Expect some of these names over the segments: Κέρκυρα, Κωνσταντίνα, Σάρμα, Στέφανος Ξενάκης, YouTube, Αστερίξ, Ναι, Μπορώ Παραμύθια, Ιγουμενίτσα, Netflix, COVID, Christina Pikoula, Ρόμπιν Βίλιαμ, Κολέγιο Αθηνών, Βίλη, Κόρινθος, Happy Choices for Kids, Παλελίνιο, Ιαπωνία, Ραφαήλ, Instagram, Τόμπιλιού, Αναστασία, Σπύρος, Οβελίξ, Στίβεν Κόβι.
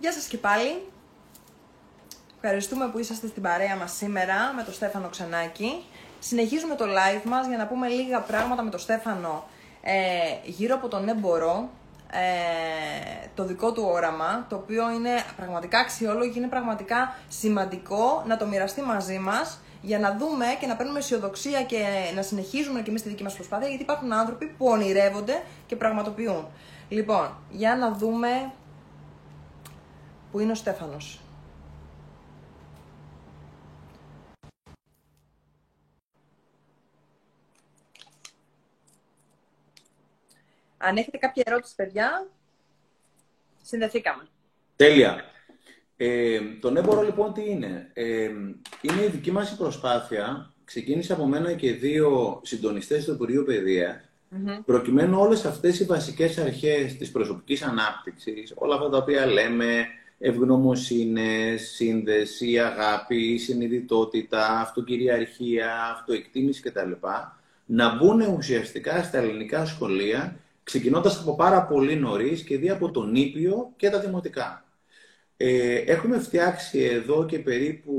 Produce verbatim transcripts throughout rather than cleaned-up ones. Γεια σας και πάλι. Ευχαριστούμε που είσαστε στην παρέα μας σήμερα με τον Στέφανο Ξενάκη. Συνεχίζουμε το live μας για να πούμε λίγα πράγματα με τον Στέφανο ε, γύρω από το Ναι, Μπορώ. Ε, το δικό του όραμα, το οποίο είναι πραγματικά αξιόλογο, είναι πραγματικά σημαντικό να το μοιραστεί μαζί μας για να δούμε και να παίρνουμε αισιοδοξία και να συνεχίζουμε και εμείς τη δική μας προσπάθεια, γιατί υπάρχουν άνθρωποι που ονειρεύονται και πραγματοποιούν. Λοιπόν, για να δούμε που είναι ο Στέφανος. Αν έχετε κάποια ερώτηση, παιδιά, συνδεθήκαμε. Τέλεια. Ε, το Ναι, Μπορώ, λοιπόν, τι είναι. Ε, είναι η δική μας η προσπάθεια. Ξεκίνησε από μένα και δύο συντονιστές του Υπουργείου Παιδείας, mm-hmm. προκειμένου όλες αυτές οι βασικές αρχές της προσωπικής ανάπτυξης, όλα αυτά τα οποία λέμε, ευγνωμοσύνες, σύνδεση, αγάπη, συνειδητότητα, αυτοκυριαρχία, αυτοεκτίμηση κτλ. Να μπουν ουσιαστικά στα ελληνικά σχολεία, ξεκινώντας από πάρα πολύ νωρίς και δι' από τον Ήπιο και τα δημοτικά. Ε, έχουμε φτιάξει εδώ και περίπου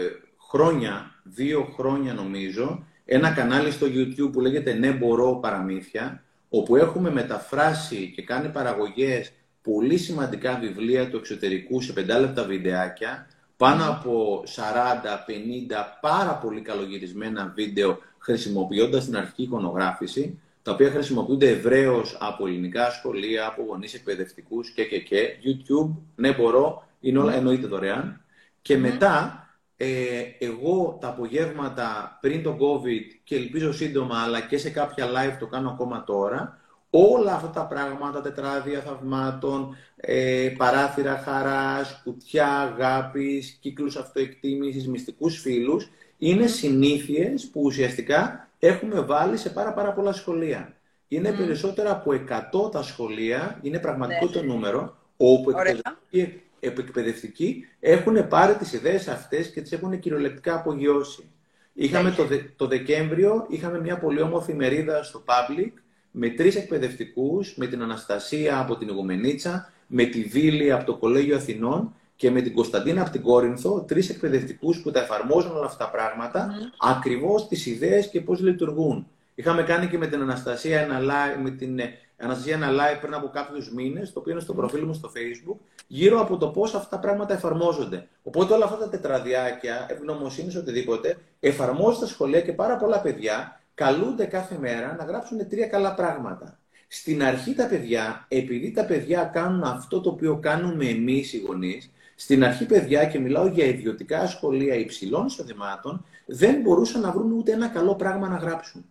ε, χρόνια, δύο χρόνια νομίζω, ένα κανάλι στο YouTube που λέγεται Ναι, Μπορώ Παραμύθια, όπου έχουμε μεταφράσει και κάνει παραγωγές πολύ σημαντικά βιβλία του εξωτερικού σε πεντάλεπτα βιντεάκια, πάνω από σαράντα πενήντα πάρα πολύ καλογυρισμένα βίντεο, χρησιμοποιώντας την αρχική εικονογράφηση, τα οποία χρησιμοποιούνται ευρέως από ελληνικά σχολεία, από γονείς εκπαιδευτικούς και, και, και. YouTube, Ναι, Μπορώ, είναι όλα εννοείται δωρεάν. Και μετά, ε, εγώ τα απογεύματα πριν το COVID και ελπίζω σύντομα, αλλά και σε κάποια live το κάνω ακόμα τώρα, όλα αυτά τα πράγματα, τετράδια θαυμάτων, ε, παράθυρα χαράς, κουτιά αγάπης, κύκλους αυτοεκτίμησης, μυστικούς φίλους, είναι συνήθειες που ουσιαστικά έχουμε βάλει σε πάρα, πάρα πολλά σχολεία. Είναι mm. περισσότερα από εκατό τα σχολεία, είναι πραγματικό ναι. το νούμερο, όπου εκπαιδευτικοί, εκπαιδευτικοί έχουν πάρει τις ιδέες αυτές και τις έχουν κυριολεκτικά απογειώσει. Είχαμε το, Δε, το Δεκέμβριο, είχαμε μια πολύ όμορφη μερίδα στο Public, με τρεις εκπαιδευτικούς, με την Αναστασία από την Ιγουμενίτσα, με τη Βίλη από το Κολέγιο Αθηνών, και με την Κωνσταντίνα από την Κόρινθο, τρεις εκπαιδευτικούς που τα εφαρμόζουν όλα αυτά τα πράγματα, mm. ακριβώς τις ιδέες και πώς λειτουργούν. Είχαμε κάνει και με την Αναστασία ένα live, με την Αναστασία ένα live πριν από κάποιους μήνες, το οποίο είναι στο προφίλ μου στο Facebook, γύρω από το πώς αυτά τα πράγματα εφαρμόζονται. Οπότε όλα αυτά τα τετραδιάκια, ευγνωμοσύνης, οτιδήποτε, εφαρμόζονται στα σχολεία και πάρα πολλά παιδιά καλούνται κάθε μέρα να γράψουν τρία καλά πράγματα. Στην αρχή τα παιδιά, επειδή τα παιδιά κάνουν αυτό το οποίο κάνουμε εμείς οι γονείς, στην αρχή, παιδιά, και μιλάω για ιδιωτικά σχολεία υψηλών εισοδημάτων, δεν μπορούσαν να βρουν ούτε ένα καλό πράγμα να γράψουν.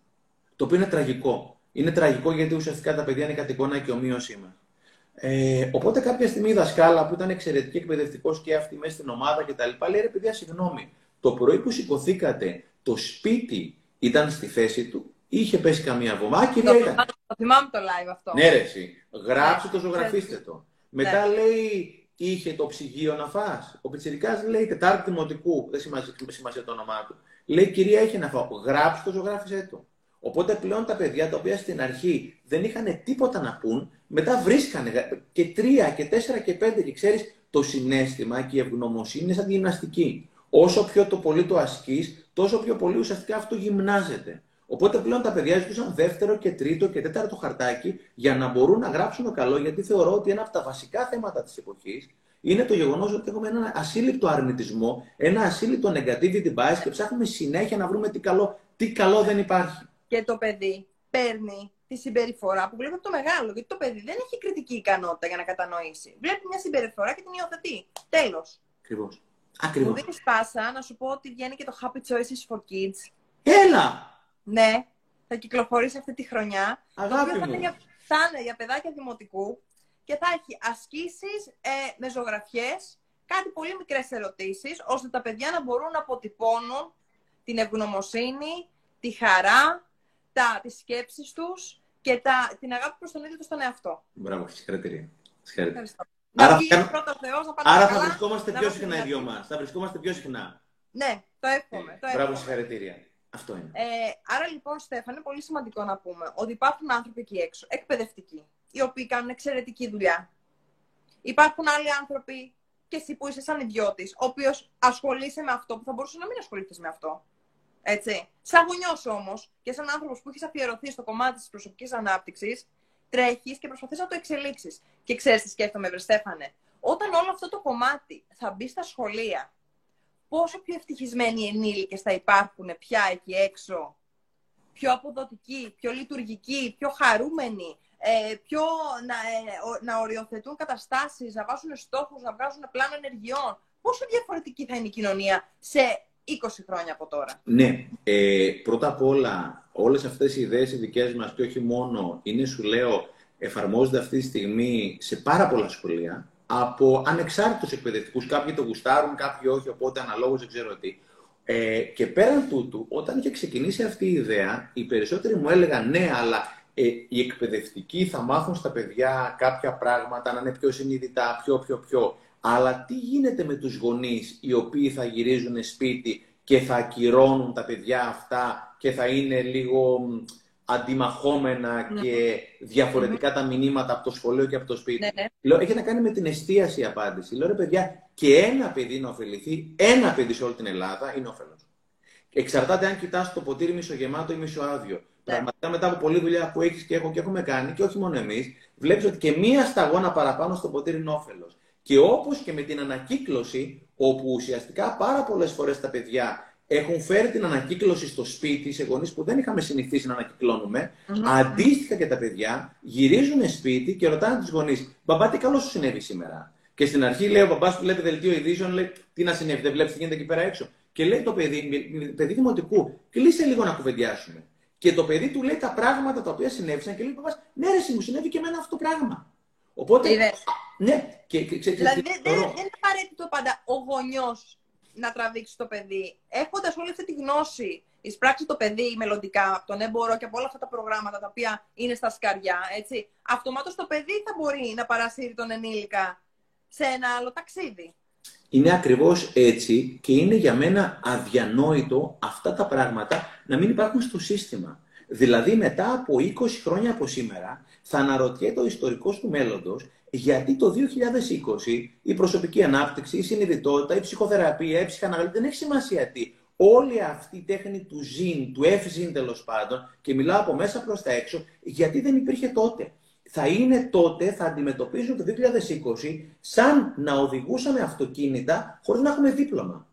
Το οποίο είναι τραγικό. Είναι τραγικό γιατί ουσιαστικά τα παιδιά είναι κατ' εικόνα και ομοίωσή μας. Ε, οπότε κάποια στιγμή η δασκάλα που ήταν εξαιρετική εκπαιδευτικός και αυτή μέσα στην ομάδα κτλ. Λέει: ρε παιδιά, συγγνώμη, το πρωί που σηκωθήκατε, το σπίτι ήταν στη θέση του, είχε πέσει καμία βομβά και δεν ήταν. Το θυμάμαι το live αυτό. Ναι, ρε, εσύ. Γράψτε το, ζωγραφίστε το. Μετά λέει. Είχε το ψυγείο να φας. Ο πιτσιρικάς λέει Τετάρτη Δημοτικού, δεν σημασία το όνομά του. Λέει: κυρία, είχε να φάω. Γράψε το, ζωγράφισε το. Οπότε πλέον τα παιδιά τα οποία στην αρχή δεν είχαν τίποτα να πούν, μετά βρίσκανε και τρία και τέσσερα και πέντε. Και ξέρεις, το συναίσθημα και η ευγνωμοσύνη είναι σαν τη γυμναστική. Όσο πιο το πολύ το ασκείς, τόσο πιο πολύ ουσιαστικά αυτό γυμνάζεται. Οπότε πλέον τα παιδιά ζητούσαν δεύτερο και τρίτο και τέταρτο χαρτάκι για να μπορούν να γράψουν καλό, γιατί θεωρώ ότι ένα από τα βασικά θέματα της εποχής είναι το γεγονός ότι έχουμε έναν ασύλληπτο αρνητισμό, ένα ασύλληπτο negativity bias και ψάχνουμε συνέχεια να βρούμε τι καλό, τι καλό δεν υπάρχει. Και το παιδί παίρνει τη συμπεριφορά που βλέπει από το μεγάλο, γιατί το παιδί δεν έχει κριτική ικανότητα για να κατανοήσει. Βλέπει μια συμπεριφορά και την υιοθετεί. Τέλος. Ακριβώς. Ακριβώς. Μου δίνεις πάσα να σου πω ότι βγαίνει και το Happy Choices for Kids. Έλα! Ναι, θα κυκλοφορήσει αυτή τη χρονιά. Αγάπη το οποίο θα είναι, για, θα είναι για παιδάκια δημοτικού και θα έχει ασκήσεις ε, με ζωγραφιές, κάτι πολύ μικρές ερωτήσεις, ώστε τα παιδιά να μπορούν να αποτυπώνουν την ευγνωμοσύνη, τη χαρά, τα, τις σκέψεις τους και τα, την αγάπη προς τον ίδιο τους τον εαυτό. Μπράβο, συγχαρητήρια. Άρα, θα... Άρα θα βρισκόμαστε πιο συχνά οι δυο μας. Θα βρισκόμαστε πιο συχνά. Ναι, το εύχομαι. Το Μπράβο, συγχαρητήρια. Αυτό είναι. Ε, άρα λοιπόν, Στέφανε, πολύ σημαντικό να πούμε ότι υπάρχουν άνθρωποι εκεί έξω, εκπαιδευτικοί, οι οποίοι κάνουν εξαιρετική δουλειά. Υπάρχουν άλλοι άνθρωποι και εσύ που είσαι σαν ιδιώτης, ο οποίος ασχολείσαι με αυτό που θα μπορούσε να μην ασχοληθείς με αυτό. Έτσι. Σαν γονιός όμως και σαν άνθρωπος που έχεις αφιερωθεί στο κομμάτι της προσωπικής ανάπτυξης, τρέχεις και προσπαθείς να το εξελίξεις. Και ξέρεις τι σκέφτομαι, βρε Στέφανε, όταν όλο αυτό το κομμάτι θα μπει στα σχολεία, πόσο πιο ευτυχισμένοι ενήλικες θα υπάρχουν πια εκεί έξω, πιο αποδοτικοί, πιο λειτουργικοί, πιο χαρούμενοι, πιο να, να οριοθετούν καταστάσεις, να βάζουν στόχους, να βγάζουν πλάνο ενεργειών. Πόσο διαφορετική θα είναι η κοινωνία σε είκοσι χρόνια από τώρα. Ναι, ε, πρώτα απ' όλα, όλες αυτές οι ιδέες οι δικές μας και όχι μόνο, είναι, σου λέω, εφαρμόζονται αυτή τη στιγμή σε πάρα πολλά σχολεία, από ανεξάρτητους εκπαιδευτικούς. Κάποιοι το γουστάρουν, κάποιοι όχι, οπότε αναλόγως δεν ξέρω τι. Ε, και πέραν τούτου, όταν είχε ξεκινήσει αυτή η ιδέα, οι περισσότεροι μου έλεγαν ναι, αλλά ε, οι εκπαιδευτικοί θα μάθουν στα παιδιά κάποια πράγματα, να είναι πιο συνειδητά, πιο, πιο, πιο. Αλλά τι γίνεται με τους γονείς οι οποίοι θα γυρίζουν σπίτι και θα ακυρώνουν τα παιδιά αυτά και θα είναι λίγο αντιμαχόμενα ναι. και διαφορετικά ναι. τα μηνύματα από το σχολείο και από το σπίτι. Ναι, ναι. Λέω, έχει να κάνει με την εστίαση η απάντηση. Λέω, ρε παιδιά, και ένα παιδί να ωφεληθεί, ένα παιδί σε όλη την Ελλάδα είναι όφελος. Εξαρτάται αν κοιτάς το ποτήρι μισογεμάτο ή μισοάδιο. Ναι. Πραγματικά μετά από πολλή δουλειά που έχεις και έχω και έχουμε κάνει, και όχι μόνο εμείς, βλέπεις ότι και μία σταγόνα παραπάνω στο ποτήρι είναι όφελος. Και όπως και με την ανακύκλωση, όπου ουσιαστικά πάρα πολλές φορές τα παιδιά έχουν φέρει την ανακύκλωση στο σπίτι σε γονείς που δεν είχαμε συνηθίσει να ανακυκλώνουμε, mm-hmm. αντίστοιχα και τα παιδιά γυρίζουν σπίτι και ρωτάνε τους γονείς, μπαμπά, τι καλό σου συνέβη σήμερα. Και στην αρχή λέει ο μπαμπάς του, βλέπει δελτίο ειδήσεων, λέει, τι να συνέβη, δεν βλέπεις τι γίνεται εκεί πέρα έξω. Και λέει το παιδί, παιδί δημοτικού, κλείσε λίγο να κουβεντιάσουμε. Και το παιδί του λέει τα πράγματα τα οποία συνέβησαν και λέει, μπαμπάς, ναι, ρε, μου συνέβη και εμένα αυτό το πράγμα. Οπότε. Ναι, και ξέρετε. Δηλαδή, δεν δε, δε είναι απαραίτητο πάντα ο γονιός να τραβήξει το παιδί. Έχοντας όλη αυτή τη γνώση, εισπράξει το παιδί μελλοντικά από τον Ναι, Μπορώ και από όλα αυτά τα προγράμματα τα οποία είναι στα σκαριά, έτσι. Αυτομάτως το παιδί θα μπορεί να παρασύρει τον ενήλικα σε ένα άλλο ταξίδι. Είναι ακριβώς έτσι και είναι για μένα αδιανόητο αυτά τα πράγματα να μην υπάρχουν στο σύστημα. Δηλαδή, μετά από είκοσι χρόνια από σήμερα, θα αναρωτιέται ο ιστορικός του μέλλοντος γιατί το δύο χιλιάδες είκοσι η προσωπική ανάπτυξη, η συνειδητότητα, η ψυχοθεραπεία, η ψυχαναλυτική, δεν έχει σημασία τι. Όλη αυτή η τέχνη του ζιν, του εφ-ζιν τέλος πάντων, και μιλάω από μέσα προς τα έξω, γιατί δεν υπήρχε τότε. Θα είναι τότε, θα αντιμετωπίζουν το δύο χιλιάδες είκοσι σαν να οδηγούσαμε αυτοκίνητα χωρίς να έχουμε δίπλωμα.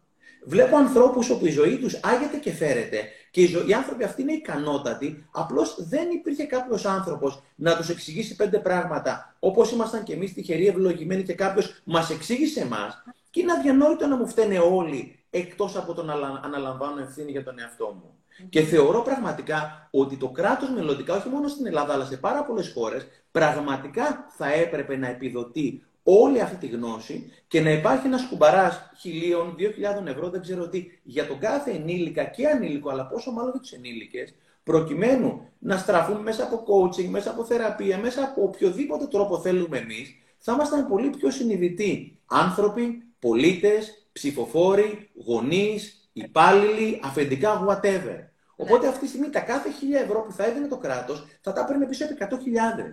Βλέπω ανθρώπους όπου η ζωή τους άγεται και φέρεται και οι, ζω... οι άνθρωποι αυτοί είναι ικανότατοι, απλώς δεν υπήρχε κάποιος άνθρωπος να τους εξηγήσει πέντε πράγματα, όπως ήμασταν και εμείς τυχεροί, ευλογημένοι και κάποιος μας εξήγησε εμάς, και είναι αδιανόητο να μου φταίνε όλοι, εκτός από τον να αναλαμβάνω ευθύνη για τον εαυτό μου. Mm-hmm. Και θεωρώ πραγματικά ότι το κράτος μελλοντικά, όχι μόνο στην Ελλάδα, αλλά σε πάρα πολλές χώρες, πραγματικά θα έπρεπε να επιδοτεί όλη αυτή τη γνώση και να υπάρχει ένας κουμπαράς χιλίων, δύο χιλιάδων ευρώ, δεν ξέρω τι, για τον κάθε ενήλικα και ανήλικο, αλλά πόσο μάλλον για τους ενήλικες, προκειμένου να στραφούν μέσα από coaching, μέσα από θεραπεία, μέσα από οποιοδήποτε τρόπο θέλουμε εμείς, θα ήμασταν πολύ πιο συνειδητοί άνθρωποι, πολίτες, ψηφοφόροι, γονείς, υπάλληλοι, αφεντικά, whatever. Οπότε αυτή τη στιγμή τα κάθε χίλια ευρώ που θα έδινε το κράτος θα τα παίρνει πίσω από εκατό χιλιάδες.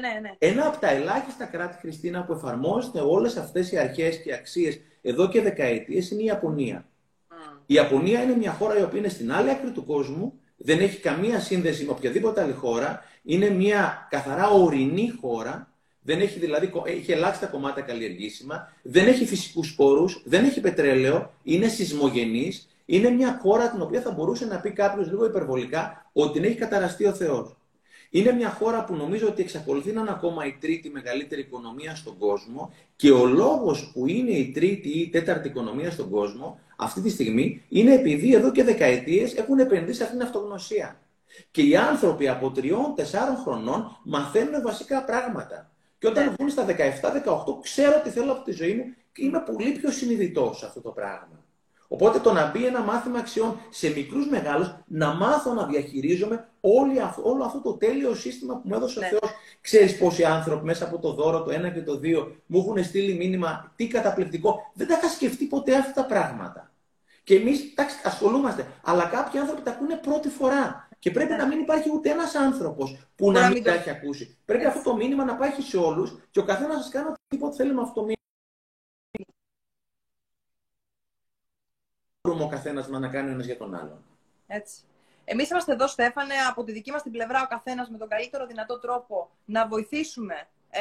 Ναι, ναι, ναι. Ένα από τα ελάχιστα κράτη, Χριστίνα, που εφαρμόζεται όλες αυτές οι αρχές και αξίες εδώ και δεκαετίες είναι η Ιαπωνία. Mm. Η Ιαπωνία είναι μια χώρα η οποία είναι στην άλλη άκρη του κόσμου, δεν έχει καμία σύνδεση με οποιαδήποτε άλλη χώρα, είναι μια καθαρά ορεινή χώρα, δεν έχει, δηλαδή, έχει ελάχιστα κομμάτια καλλιεργήσιμα, δεν έχει φυσικούς πόρους, δεν έχει πετρέλαιο, είναι σεισμογενής. Είναι μια χώρα την οποία θα μπορούσε να πει κάποιος λίγο υπερβολικά ότι την έχει καταρραστεί ο Θεός. Είναι μια χώρα που νομίζω ότι εξακολουθεί να είναι ακόμα η τρίτη μεγαλύτερη οικονομία στον κόσμο και ο λόγος που είναι η τρίτη ή η τέταρτη οικονομία στον κόσμο αυτή τη στιγμή είναι επειδή εδώ και δεκαετίες έχουν επενδύσει σε αυτήν την αυτογνωσία. Και οι άνθρωποι από τριών, τεσσάρων χρονών μαθαίνουν βασικά πράγματα. Και όταν βγουν στα δεκαεπτά δεκαοκτώ, ξέρω τι θέλω από τη ζωή μου και είμαι πολύ πιο συνειδητός σε αυτό το πράγμα. Οπότε το να μπει ένα μάθημα αξιών σε μικρούς μεγάλους, να μάθω να διαχειρίζομαι όλη αυ... όλο αυτό το τέλειο σύστημα που μου έδωσε ναι. ο Θεός. Ξέρεις πόσοι άνθρωποι μέσα από το δώρο, το ένα και το δύο, μου έχουν στείλει μήνυμα, τι καταπληκτικό. Δεν τα είχα σκεφτεί ποτέ αυτά τα πράγματα. Και εμείς, εντάξει, ασχολούμαστε, αλλά κάποιοι άνθρωποι τα ακούνε πρώτη φορά. Και πρέπει να μην υπάρχει ούτε ένας άνθρωπος που να μην τα έχει ακούσει. Πρέπει αυτό το μήνυμα να πάει σε όλους και ο καθένας σας κάνει οτιδήποτε θέλει με αυτό το μήνυμα. Μπορούμε ο καθένας να κάνει ο ένας για τον άλλον. Έτσι. Εμείς είμαστε εδώ, Στέφανε, από τη δική μας την πλευρά, ο καθένας με τον καλύτερο δυνατό τρόπο να βοηθήσουμε ε,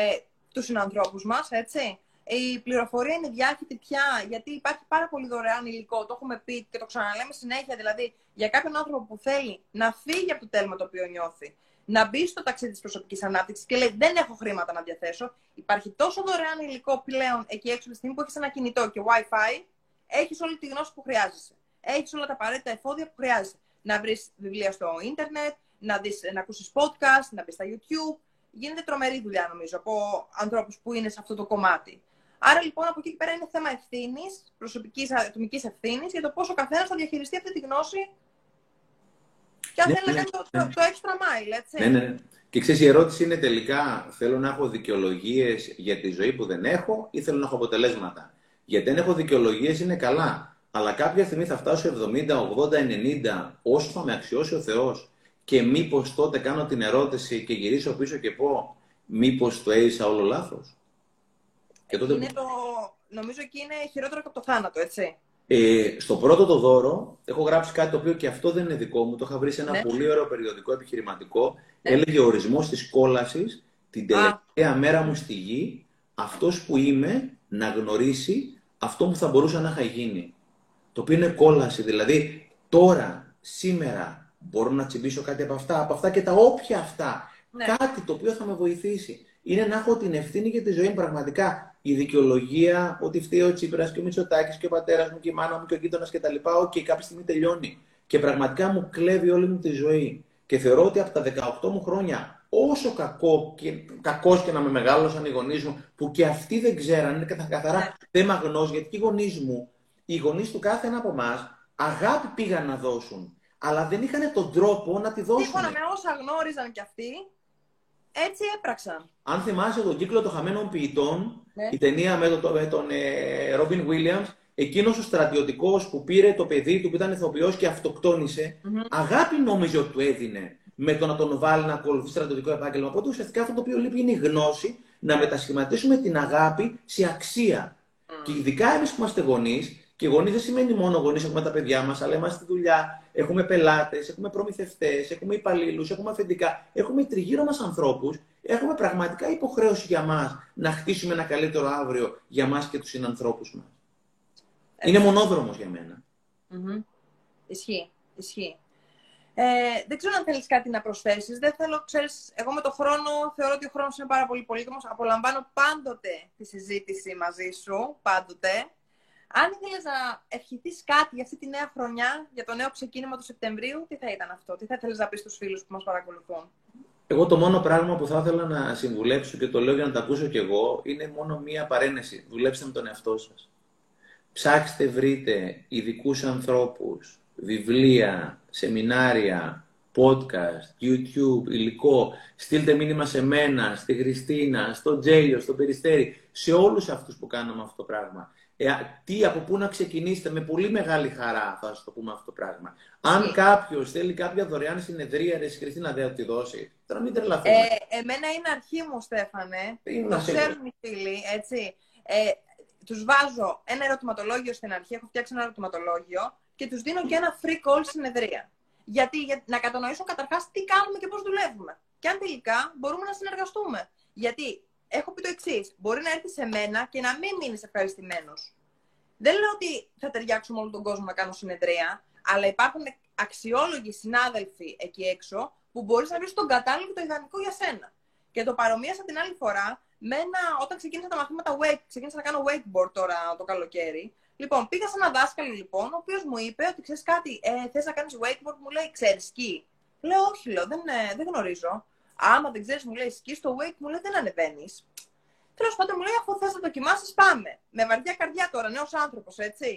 τους συνανθρώπους μας, έτσι. Η πληροφορία είναι διάχυτη πια, γιατί υπάρχει πάρα πολύ δωρεάν υλικό. Το έχουμε πει και το ξαναλέμε συνέχεια. Δηλαδή, για κάποιον άνθρωπο που θέλει να φύγει από το τέλμα το οποίο νιώθει, να μπει στο ταξίδι της προσωπικής ανάπτυξης και λέει: δεν έχω χρήματα να διαθέσω. Υπάρχει τόσο δωρεάν υλικό πλέον εκεί έξω, τη στιγμή που έχεις ένα κινητό και Wi-Fi, έχεις όλη τη γνώση που χρειάζεσαι. Έχεις όλα τα απαραίτητα εφόδια που χρειάζεσαι. Να βρεις βιβλία στο ίντερνετ, να, να ακούσεις podcast, να μπεις στα YouTube. Γίνεται τρομερή δουλειά, νομίζω, από ανθρώπους που είναι σε αυτό το κομμάτι. Άρα λοιπόν από εκεί και πέρα είναι θέμα ευθύνης, προσωπικής ατομικής ευθύνης για το πόσο ο καθένας θα διαχειριστεί αυτή τη γνώση και αν ναι, θέλει ναι, να κάνει το, ναι. το, το extra mile, έτσι. Ναι, ναι. Και ξέρεις, η ερώτηση είναι τελικά, θέλω να έχω δικαιολογίες για τη ζωή που δεν έχω ή θέλω να έχω αποτελέσματα. Γιατί δεν έχω δικαιολογίες είναι καλά, αλλά κάποια στιγμή θα φτάσω εβδομήντα, ογδόντα, ενενήντα, όσο θα με αξιώσει ο Θεός και μήπως τότε κάνω την ερώτηση και γυρίσω πίσω και πω μήπως το έζησα όλο λάθος. Και τότε... είναι το... Νομίζω εκεί είναι χειρότερο και από το θάνατο, έτσι. Ε, στο πρώτο το δώρο, έχω γράψει κάτι το οποίο και αυτό δεν είναι δικό μου. Το είχα βρει σε ένα ναι. πολύ ωραίο περιοδικό επιχειρηματικό. Ναι. Έλεγε ο ορισμός της κόλασης την τελευταία Α. μέρα μου στη γη, αυτός που είμαι να γνωρίσει αυτό που θα μπορούσα να είχα γίνει. Το οποίο είναι κόλαση. Δηλαδή, τώρα, σήμερα, μπορώ να τσιμπήσω κάτι από αυτά, από αυτά και τα όποια αυτά. Ναι. Κάτι το οποίο θα με βοηθήσει. Είναι να έχω την ευθύνη για τη ζωή μου πραγματικά. Η δικαιολογία ότι φταίει ο Τσίπρας και ο Μητσοτάκης και ο πατέρας μου και η μάνα μου και ο γείτονας και τα λοιπά. Οκ, okay, κάποια στιγμή τελειώνει. Και πραγματικά μου κλέβει όλη μου τη ζωή. Και θεωρώ ότι από τα δεκαοκτώ μου χρόνια, όσο κακό και, κακός και να με μεγάλωσαν οι γονείς μου, που και αυτοί δεν ξέραν, είναι καθαρά θέμα γνώση, γιατί και οι γονείς μου, οι γονείς του κάθε ένα από εμάς, αγάπη πήγαν να δώσουν. Αλλά δεν είχαν τον τρόπο να τη δώσουν. Σύμφωνα με όσα γνώριζαν κι αυτοί. Έτσι έπραξαν. Αν θυμάσαι τον κύκλο των χαμένων ποιητών, ναι. η ταινία με τον, με τον ε, Ρόμπιν Βίλιαμ, εκείνος ο στρατιωτικός που πήρε το παιδί του που ήταν ηθοποιός και αυτοκτόνησε, mm-hmm. αγάπη νόμιζε ότι του έδινε με το να τον βάλει να ακολουθεί στρατιωτικό επάγγελμα. Οπότε ουσιαστικά αυτό το οποίο λείπει είναι η γνώση να μετασχηματίσουμε την αγάπη σε αξία. Mm. Και ειδικά εμείς που είμαστε γονείς, και γονείς δεν σημαίνει μόνο γονείς, έχουμε τα παιδιά μας, αλλά είμαστε στη δουλειά. Έχουμε πελάτες, έχουμε προμηθευτές, έχουμε υπαλλήλους, έχουμε αφεντικά. Έχουμε τριγύρω μας ανθρώπους. Έχουμε πραγματικά υποχρέωση για μας να χτίσουμε ένα καλύτερο αύριο για μας και τους συνανθρώπους μας. Ε, Είναι μονόδρομος για μένα. Mm-hmm. Ισχύει, ισχύει. Ε, δεν ξέρω αν θέλεις κάτι να προσθέσεις. Δεν θέλω, ξέρεις, εγώ με τον χρόνο θεωρώ ότι ο χρόνος είναι πάρα πολύ πολύτιμος. Απολαμβάνω πάντοτε τη συζήτηση μαζί σου, πάντοτε. Αν ήθελες να ευχηθείς κάτι για αυτή τη νέα χρονιά, για το νέο ξεκίνημα του Σεπτεμβρίου, τι θα ήταν αυτό, τι θα ήθελες να πεις στους φίλους που μας παρακολουθούν? Εγώ το μόνο πράγμα που θα ήθελα να συμβουλέψω και το λέω για να τα ακούσω κι εγώ, είναι μόνο μία παρένεση. Δουλέψτε με τον εαυτό σας. Ψάξτε, βρείτε ειδικούς ανθρώπους, βιβλία, σεμινάρια, podcast, YouTube, υλικό. Στείλτε μήνυμα σε μένα, στη Χριστίνα, στον Τζέλιο, στον Περιστέρι, σε όλους αυτούς που κάναμε αυτό το πράγμα. Ε, τι, από πού να ξεκινήσετε, με πολύ μεγάλη χαρά θα σας το πούμε αυτό το πράγμα. Αν κάποιος θέλει κάποια δωρεάν συνεδρία, ρε Χριστίνα, να τη δώσει. Τώρα μην τρελαθούμε. Ε, εμένα είναι αρχή μου, Στέφανε. Το ξέρουν οι φίλοι, έτσι. Ε, τους βάζω ένα ερωτηματολόγιο στην αρχή, έχω φτιάξει ένα ερωτηματολόγιο και τους δίνω και ένα free call συνεδρία. Γιατί για, να κατανοήσουν καταρχάς τι κάνουμε και πώς δουλεύουμε. Και αν τελικά μπορούμε να συνεργαστούμε. Γιατί. Έχω πει το εξής. Μπορεί να έρθει σε μένα και να μην μείνεις ευχαριστημένος. Δεν λέω ότι θα ταιριάξουμε όλο τον κόσμο να κάνω συνεδρία, αλλά υπάρχουν αξιόλογοι συνάδελφοι εκεί έξω που μπορείς να βρεις τον κατάλληλο και το ιδανικό για σένα. Και το παρομοίασα την άλλη φορά με ένα, όταν ξεκίνησα τα μαθήματα wake, ξεκίνησα να κάνω wakeboard τώρα το καλοκαίρι. Λοιπόν, πήγα σε ένα δάσκαλο, λοιπόν, ο οποίος μου είπε ότι ξέρεις κάτι, ε, θες να κάνεις wakeboard, μου λέει ξέρεις σκι. Λέω όχι, λέω, δεν, ε, δεν γνωρίζω. Άμα δεν ξέρεις, μου λέει σκι, στο wake μου λέει δεν ανεβαίνεις. Τέλος πάντων, μου λέει αφού θες να δοκιμάσεις, πάμε. Με βαριά καρδιά τώρα, νέος άνθρωπος, έτσι.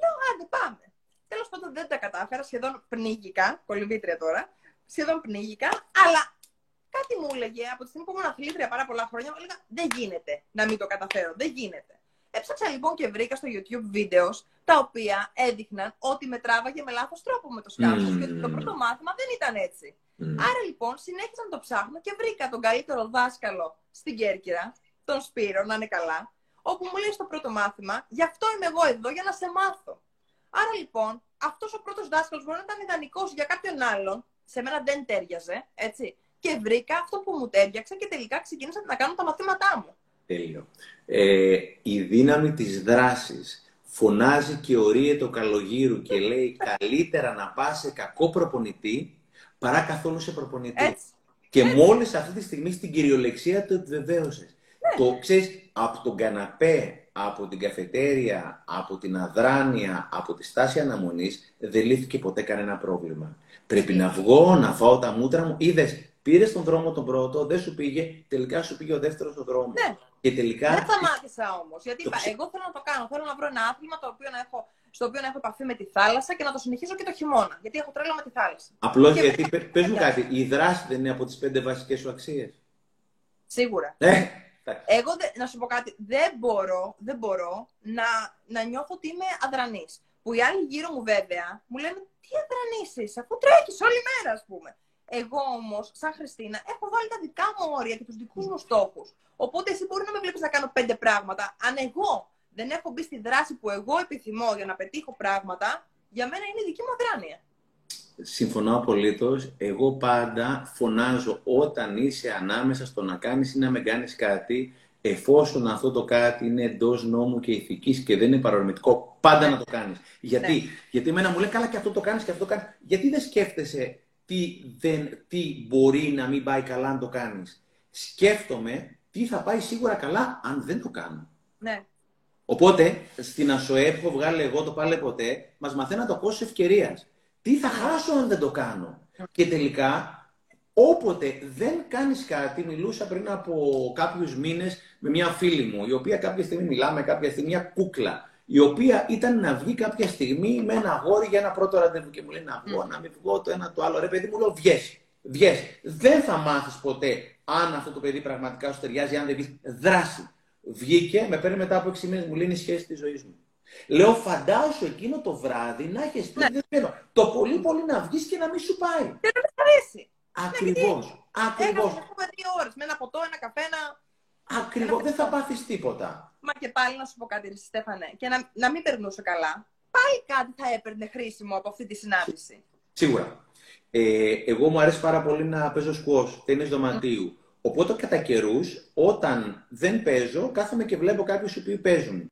Λέω, άντε, πάμε. Τέλος πάντων, δεν τα κατάφερα, σχεδόν πνίγηκα. Κολυμβήτρια τώρα. Σχεδόν πνίγηκα, αλλά κάτι μου έλεγε από τη στιγμή που ήμουν αθλήτρια πάρα πολλά χρόνια, μου έλεγα δεν γίνεται να μην το καταφέρω. Δεν γίνεται. Έψαξα λοιπόν και βρήκα στο YouTube βίντεο τα οποία έδειχναν ότι με τράβαγε με λάθος τρόπο με το σκάφος mm. και ότι το πρώτο μάθημα δεν ήταν έτσι. Mm. Άρα λοιπόν συνέχισα να το ψάχνω και βρήκα τον καλύτερο δάσκαλο στην Κέρκυρα, τον Σπύρο, να είναι καλά, όπου μου λέει στο πρώτο μάθημα, γι' αυτό είμαι εγώ εδώ για να σε μάθω. Άρα λοιπόν, αυτός ο πρώτος δάσκαλος μπορεί να ήταν ιδανικός για κάποιον άλλον, σε μένα δεν τέριαζε, έτσι, και βρήκα αυτό που μου τέριαξε και τελικά ξεκίνησα να κάνω τα μαθήματά μου. Τέλειο. Ε, η δύναμη της δράσης. Φωνάζει και ορίεται το καλογύρου και λέει καλύτερα να πας σε κακό προπονητή παρά καθόλου σε προπονητή. Έτσι. Και έτσι. Μόλις αυτή τη στιγμή στην κυριολεξία το επιβεβαίωσες. Το ξέρεις, από τον καναπέ, από την καφετέρια, από την αδράνεια, από τη στάση αναμονής, δεν λύθηκε ποτέ κανένα πρόβλημα. Πρέπει να βγω, να φάω τα μούτρα μου. Είδες, πήρες τον δρόμο τον πρώτο, δεν σου πήγε, τελικά σου πήγε ο δεύτερος ο δρόμος. Ναι. Και τελικά... Δεν θα μάθησα όμως, γιατί είπα, ξε... εγώ θέλω να το κάνω, θέλω να βρω ένα άθλημα το οποίο να έχω, στο οποίο να έχω επαφή με τη θάλασσα και να το συνεχίσω και το χειμώνα, γιατί έχω τρέλα με τη θάλασσα. Απλώς και... γιατί, πες, πες μου κάτι, η δράση δεν είναι από τις πέντε βασικές σου αξίες? Σίγουρα. Ε. Εγώ, δε, να σου πω κάτι, δεν μπορώ, δεν μπορώ να, να νιώθω ότι είμαι αδρανής. Που οι άλλοι γύρω μου βέβαια μου λένε τι αδρανής είσαι, αφού τρέχεις όλη μέρα ας πούμε. Εγώ όμως, σαν Χριστίνα, έχω βάλει τα δικά μου όρια και τους δικούς μου στόχους. Οπότε εσύ μπορεί να με βλέπεις να κάνω πέντε πράγματα. Αν εγώ δεν έχω μπει στη δράση που εγώ επιθυμώ για να πετύχω πράγματα, για μένα είναι η δική μου αδράνεια. Συμφωνώ απολύτως. Εγώ πάντα φωνάζω όταν είσαι ανάμεσα στο να κάνεις ή να με κάνεις κάτι, εφόσον αυτό το κάτι είναι εντός νόμου και ηθικής και δεν είναι παρορμητικό, πάντα ναι. να το κάνεις. Γιατί? Ναι. Γιατί εμένα μου λέει καλά και αυτό το κάνεις και αυτό το κάνεις. Γιατί δεν σκέφτεσαι τι, δεν, τι μπορεί να μην πάει καλά αν το κάνεις? Σκέφτομαι τι θα πάει σίγουρα καλά αν δεν το κάνω. Ναι. Οπότε στην ΑΣΟΕ που βγάλε εγώ το πάλε ποτέ, μας μαθαίνα το κόστος ευκαιρίας. Τι θα χάσω αν δεν το κάνω? Και τελικά, όποτε δεν κάνεις κάτι, μιλούσα πριν από κάποιους μήνες με μια φίλη μου, η οποία κάποια στιγμή μιλάμε, κάποια στιγμή μια κούκλα, η οποία ήταν να βγει κάποια στιγμή με ένα αγόρι για ένα πρώτο ραντεβού και μου λέει να βγω, να μην βγω, το ένα το άλλο. Ρε παιδί μου, λέω βγες, βγες. Δεν θα μάθεις ποτέ αν αυτό το παιδί πραγματικά σου ταιριάζει, αν δεν βγεις. Δράση. Βγήκε, με παίρνει μετά από έξι μήνες, μου λέει είναι η σχέση της ζωής μου. Λέω, φαντάσου εκείνο το βράδυ να έχεις πει, δεν παίνω. Το πολύ πολύ να βγεις και να μην σου πάει. Δεν θα αρέσει. Ακριβώς. Ακριβώς. Έχουμε δύο ώρες, με ένα ποτό, ένα καφέ, ένα... Ακριβώς. Δεν θα πάθεις τίποτα. Μα και πάλι να σου πω κάτι, Στέφανε, και να, να μην περνούσε καλά. Πάλι κάτι θα έπαιρνε χρήσιμο από αυτή τη συνάντηση. Σίγουρα. Ε, εγώ μου αρέσει πάρα πολύ να παίζω σκουός, τένις δωματίου. Mm. Οπότε κατά καιρούς, όταν δεν παίζω, κάθομαι και βλέπω κάποιους οι οποίοι παίζουν.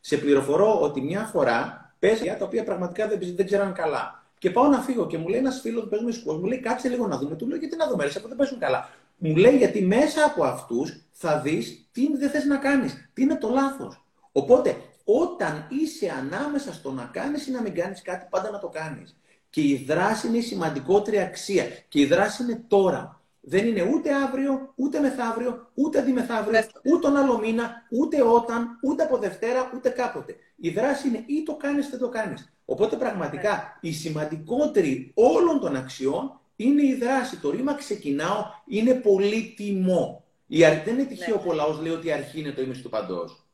Σε πληροφορώ ότι μια φορά παίζα τα οποία πραγματικά δεν, δεν ξέραν καλά. Και πάω να φύγω και μου λέει ένας φίλος που παίζουμε σκουός, μου λέει κάτσε λίγο να δούμε. Του λέω γιατί να δούμε, αφού δεν παίζουν καλά. Μου λέει γιατί μέσα από αυτούς θα δεις τι δεν θες να κάνεις, τι είναι το λάθος. Οπότε όταν είσαι ανάμεσα στο να κάνεις ή να μην κάνεις κάτι, πάντα να το κάνεις. Και η δράση είναι η σημαντικότερη αξία. Και η δράση είναι τώρα. Δεν είναι ούτε αύριο, ούτε μεθαύριο, ούτε αντιμεθαύριο, ούτε τον άλλο μήνα, ούτε όταν, ούτε από Δευτέρα, ούτε κάποτε. Η δράση είναι ή το κάνεις, δεν το κάνεις. Οπότε πραγματικά η σημαντικότερη όλων των αξιών είναι η δράση. Το ρήμα ξεκινάω είναι πολύτιμο. Η αρ... Δεν είναι τυχαίο που ο λαός λέει ότι η αρχή είναι το ίμιση του παντός.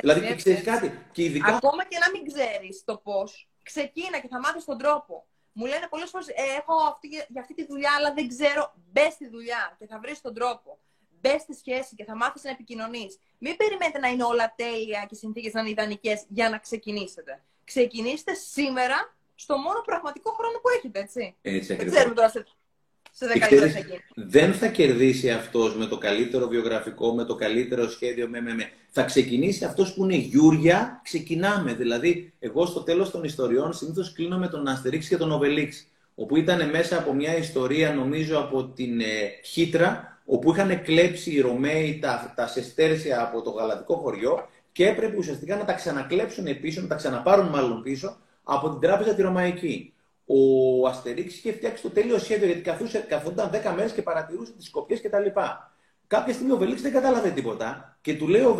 Δηλαδή, ξέρεις κάτι. Και ειδικά... Ακόμα και να μην ξέρεις το πώς, ξεκίνα και θα μάθεις τον τρόπο. Μου λένε πολλές φορές, ε, έχω αυτή, για αυτή τη δουλειά, αλλά δεν ξέρω. Μπες στη δουλειά και θα βρεις τον τρόπο. Μπες στη σχέση και θα μάθεις να επικοινωνείς. Μην περιμένετε να είναι όλα τέλεια και οι συνθήκες να είναι ιδανικές για να ξεκινήσετε. Ξεκινήστε σήμερα στο μόνο πραγματικό χρόνο που έχετε, έτσι. Έτσι ακριβώς. Δεν ξέρουμε τώρα σε, σε δεκαετία θα γίνει. Δεν θα κερδίσει αυτός με το καλύτερο βιογραφικό, με το καλύτερο σχέδιο, με, με, με. Θα ξεκινήσει αυτός που είναι γιούρια, ξεκινάμε. Δηλαδή, εγώ στο τέλος των ιστοριών συνήθως κλείνω με τον Αστερίξ και τον Οβελίξ, όπου ήταν μέσα από μια ιστορία, νομίζω, από την ε, Χίτρα, όπου είχαν κλέψει οι Ρωμαίοι τα, τα σεστέρσια από το γαλατικό χωριό και έπρεπε ουσιαστικά να τα ξανακλέψουν πίσω, να τα ξαναπάρουν μάλλον πίσω από την τράπεζα τη Ρωμαϊκή. Ο Αστερίξ είχε φτιάξει το τέλειο σχέδιο, γιατί καθούσε, καθόταν δέκα μέρες και παρατηρούσε τις σκοπιές κτλ. Κάποια στιγμή ο Βελίξ δεν κατάλαβε τίποτα και του λέει ο,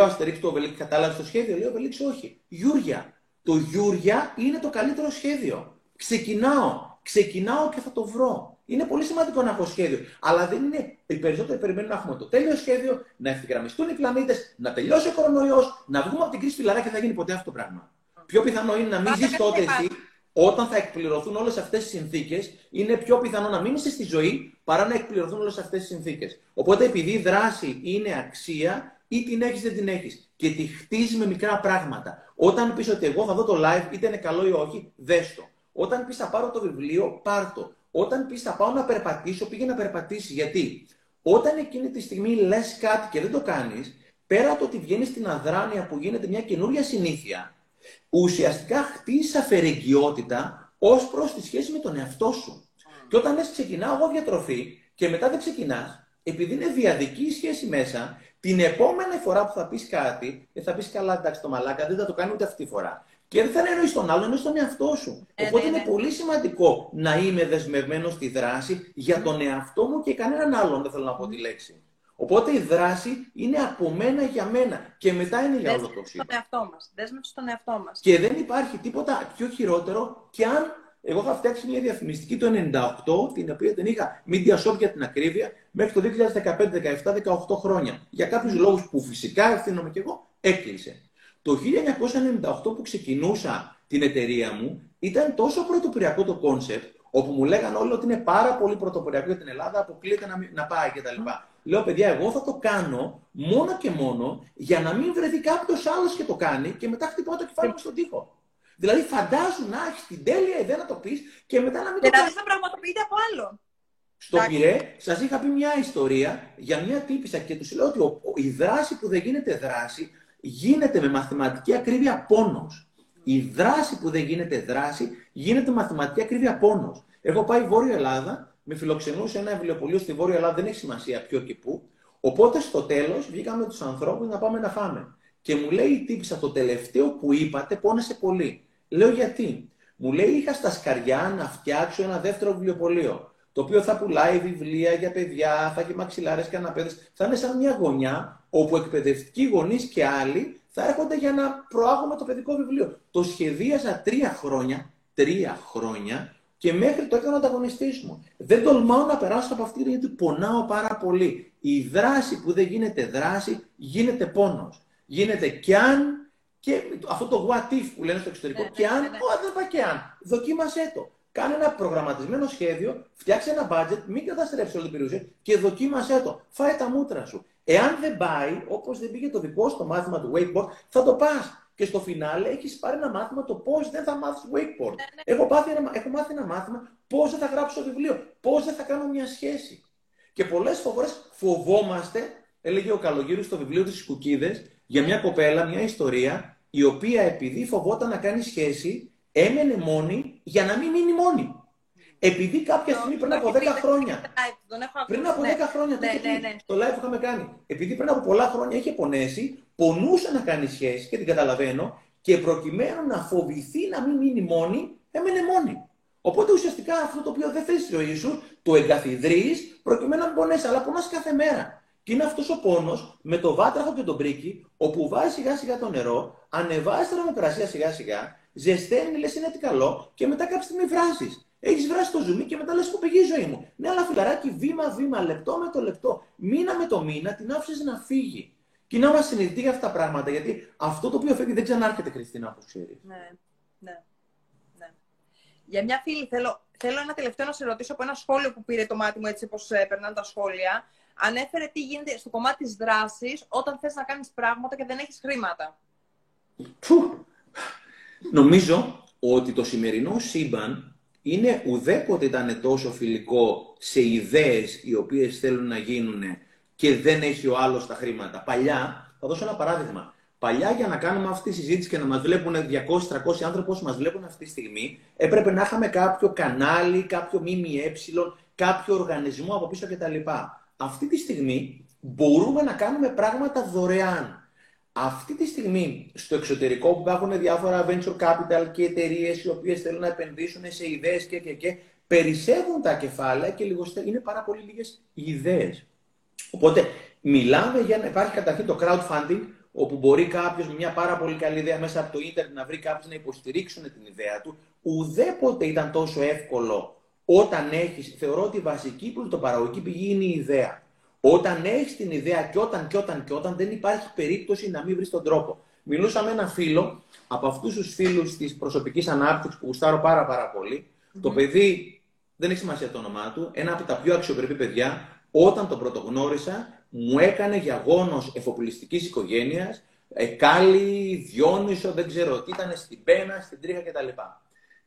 ο Αστερίξ του Βελίξ, κατάλαβε το σχέδιο. Λέει ο Βελίξ, όχι. Γιούρια. Το Γιούρια είναι το καλύτερο σχέδιο. Ξεκινάω. Ξεκινάω και θα το βρω. Είναι πολύ σημαντικό να έχω σχέδιο. Αλλά δεν είναι. Οι περισσότεροι περιμένουν να έχουμε το τέλειο σχέδιο, να ευθυγραμμιστούν οι πλανήτες, να τελειώσει ο κορονοϊός, να βγούμε από την κρίση φιλαρά και θα γίνει ποτέ αυτό το πράγμα. Πιο πιθανό είναι να μην ζεις τότε εσύ, όταν θα εκπληρωθούν όλες αυτές τις συνθήκες. Είναι πιο πιθανό να μείνεις στη ζωή παρά να εκπληρωθούν όλες αυτές τις συνθήκες. Οπότε επειδή η δράση είναι αξία, ή την έχεις ή δεν την έχεις. Και τη χτίζεις με μικρά πράγματα. Όταν πεις ότι εγώ θα δω το live, είτε είναι καλό ή όχι, δες το. Όταν πεις θα πάρω το βιβλίο, πάρ' το. Όταν πεις θα πάω να περπατήσω, πήγε να περπατήσει. Γιατί όταν εκείνη τη στιγμή λες κάτι και δεν το κάνεις, πέρα από το ότι βγαίνεις στην αδράνεια που γίνεται μια καινούρια συνήθεια, ουσιαστικά χτίζεις αφαιρεγγιότητα ως προς τη σχέση με τον εαυτό σου. Mm. Και όταν λες ξεκινάω εγώ διατροφή και μετά δεν ξεκινάς, επειδή είναι διαδική η σχέση μέσα, την επόμενη φορά που θα πεις κάτι, θα πεις καλά, εντάξει το μαλάκα, δεν θα το κάνει ούτε αυτή τη φορά. Και δεν θα εννοείς τον άλλον, εννοείς τον εαυτό σου. Ε, Οπότε ναι, ναι. είναι πολύ σημαντικό να είμαι δεσμευμένος στη δράση για τον εαυτό μου και κανέναν άλλον, δεν θέλω να πω τη λέξη. Οπότε η δράση είναι από μένα για μένα και μετά είναι για όλο το σύμπαν. Δέσμευση στον εαυτό μας. Και δεν υπάρχει τίποτα πιο χειρότερο και αν. Εγώ θα φτιάξει μια διαφημιστική το ενενήντα οκτώ, την οποία την είχα media shop για την ακρίβεια, μέχρι το δύο χιλιάδες δεκαπέντε, δεκαεπτά, δεκαοκτώ χρόνια. Για κάποιους λόγους που φυσικά ευθύνομαι και εγώ, έκλεισε. Το χίλια εννιακόσια ενενήντα οκτώ που ξεκινούσα την εταιρεία μου, ήταν τόσο πρωτοποριακό το κόνσεπτ, όπου μου λέγανε όλοι ότι είναι πάρα πολύ πρωτοποριακό για την Ελλάδα, αποκλείεται να, μην, να πάει κτλ. Λέω, παιδιά, εγώ θα το κάνω μόνο και μόνο για να μην βρεθεί κάποιος άλλος και το κάνει και μετά χτυπάω το κεφάλι μου στον τοίχο. Δηλαδή, φαντάζουν να έχει την τέλεια ιδέα να το πει και μετά να μην το πει. Δηλαδή, θα πραγματοποιείται από άλλον. Στο Πειρέ, σας είχα πει μια ιστορία για μια τύπισσα και τους λέω ότι η δράση που δεν γίνεται δράση γίνεται με μαθηματική ακρίβεια πόνος. Η δράση που δεν γίνεται δράση γίνεται με μαθηματική ακρίβεια πόνος. Έχω πάει Βόρεια Ελλάδα, με φιλοξενούσε ένα βιβλιοπωλείο στη Βόρεια Ελλάδα, δεν έχει σημασία ποιο και πού. Οπότε στο τέλος βγήκαμε τους ανθρώπους να πάμε να φάμε. Και μου λέει η τύπισσα, το τελευταίο που είπατε πόνεσε πολύ. Λέω γιατί. Μου λέει είχα στα σκαριά να φτιάξω ένα δεύτερο βιβλιοπωλείο, το οποίο θα πουλάει βιβλία για παιδιά, θα έχει μαξιλάρες, καναπέδες. Θα είναι σαν μια γωνιά όπου εκπαιδευτικοί γονείς και άλλοι θα έρχονται για να προάγουμε το παιδικό βιβλίο. Το σχεδίαζα τρία χρόνια, τρία χρόνια και μέχρι το έκανα ανταγωνιστής μου. Δεν τολμάω να περάσω από αυτή γιατί πονάω πάρα πολύ. Η δράση που δεν γίνεται δράση γίνεται πόνος. Γίνεται κι αν. Και αυτό το what if που λένε στο εξωτερικό. Ναι, και αν, ναι, ναι. Ό, δεν πάει και αν. Δοκίμασέ το. Κάνε ένα προγραμματισμένο σχέδιο, φτιάξε ένα budget, μην καταστρέψει όλη την περιουσία και δοκίμασέ το. Φάε τα μούτρα σου. Εάν δεν πάει, όπως δεν πήγε το δικό σου το μάθημα του wakeboard, θα το πας. Και στο φινάλε έχεις πάρει ένα μάθημα το πώς δεν θα μάθεις wakeboard. Ναι, ναι. Έχω, πάθει ένα, έχω μάθει ένα μάθημα πώς δεν θα γράψω βιβλίο, πώς δεν θα κάνω μια σχέση. Και πολλές φορές φοβόμαστε, έλεγε ο Καλογύρης στο βιβλίο της Σικουκίδης, για μια κοπέλα, μια ιστορία, η οποία επειδή φοβόταν να κάνει σχέση, έμενε μόνη για να μην μείνει μόνη. Επειδή κάποια στιγμή πριν από δέκα χρόνια. Πριν από δέκα χρόνια. Το live που είχαμε κάνει. Επειδή πριν από πολλά χρόνια είχε πονέσει, πονούσε να κάνει σχέση και την καταλαβαίνω, και προκειμένου να φοβηθεί να μην μείνει μόνη, έμενε μόνη. Οπότε ουσιαστικά αυτό το οποίο δεν θέλει στη ζωή σου, το εγκαθιδρύεις προκειμένου να μην πονέσει, αλλά πονάς κάθε μέρα. Και είναι αυτός ο πόνος με το βάτραχο και τον πρίκι, όπου βάζει σιγά σιγά το νερό, ανεβάζει τη θερμοκρασία σιγά σιγά, ζεσταίνει, λες είναι τι καλό, και μετά κάποια στιγμή βράζεις. Έχεις βράσει το ζουμί και μετά λες που πήγε η ζωή μου. Ναι, αλλά φιλαράκι, βήμα-βήμα, λεπτό με το λεπτό, μήνα με το μήνα, την άφησες να φύγει. Και να είμαστε συνειδητοί για αυτά τα πράγματα, γιατί αυτό το οποίο φεύγει δεν ξανάρχεται, Χριστίνα, όπως ξέρεις. Ναι, ναι, ναι. Για μια φίλη, θέλω, θέλω ένα τελευταίο να σε ρωτήσω από ένα σχόλιο που πήρε το μάτι μου, έτσι όπως ε, περνάνε τα σχόλια. Ανέφερε τι γίνεται στο κομμάτι της δράσης όταν θες να κάνεις πράγματα και δεν έχεις χρήματα. Φου. Νομίζω ότι το σημερινό σύμπαν είναι ουδέποτε ήταν τόσο φιλικό σε ιδέες οι οποίες θέλουν να γίνουν και δεν έχει ο άλλος τα χρήματα. Παλιά, θα δώσω ένα παράδειγμα. Παλιά για να κάνουμε αυτή τη συζήτηση και να μας βλέπουν διακόσιοι με τριακόσιοι άνθρωποι όσο μας βλέπουν αυτή τη στιγμή, έπρεπε να είχαμε κάποιο κανάλι, κάποιο ΜΜΕ, κάποιο οργανισμό από πίσω κτλ. Αυτή τη στιγμή μπορούμε να κάνουμε πράγματα δωρεάν. Αυτή τη στιγμή στο εξωτερικό που υπάρχουν διάφορα venture capital και εταιρείες οι οποίες θέλουν να επενδύσουν σε ιδέες και, και, και περισσεύουν τα κεφάλαια και είναι πάρα πολύ λίγες ιδέες. Οπότε μιλάμε για να υπάρχει καταρχήν το crowdfunding, όπου μπορεί κάποιος με μια πάρα πολύ καλή ιδέα μέσα από το ίντερνετ να βρει κάποιους να υποστηρίξουν την ιδέα του. Ουδέποτε ήταν τόσο εύκολο Όταν έχεις, θεωρώ ότι η βασική πλουτοπαραγωγική πηγή είναι η ιδέα. Όταν έχεις την ιδέα και όταν και όταν και όταν, δεν υπάρχει περίπτωση να μην βρεις τον τρόπο. Μιλούσα με ένα φίλο, από αυτούς τους φίλους της προσωπικής ανάπτυξης που γουστάρω πάρα πάρα πολύ. Mm-hmm. Το παιδί, δεν έχει σημασία το όνομά του, ένα από τα πιο αξιοπρεπή παιδιά, όταν τον πρωτογνώρισα, μου έκανε γεγονός εφοπλιστικής οικογένειας, Κάλλη, Διόνυσο, δεν ξέρω τι ήταν, στην Πένα, στην Τρίχα κτλ.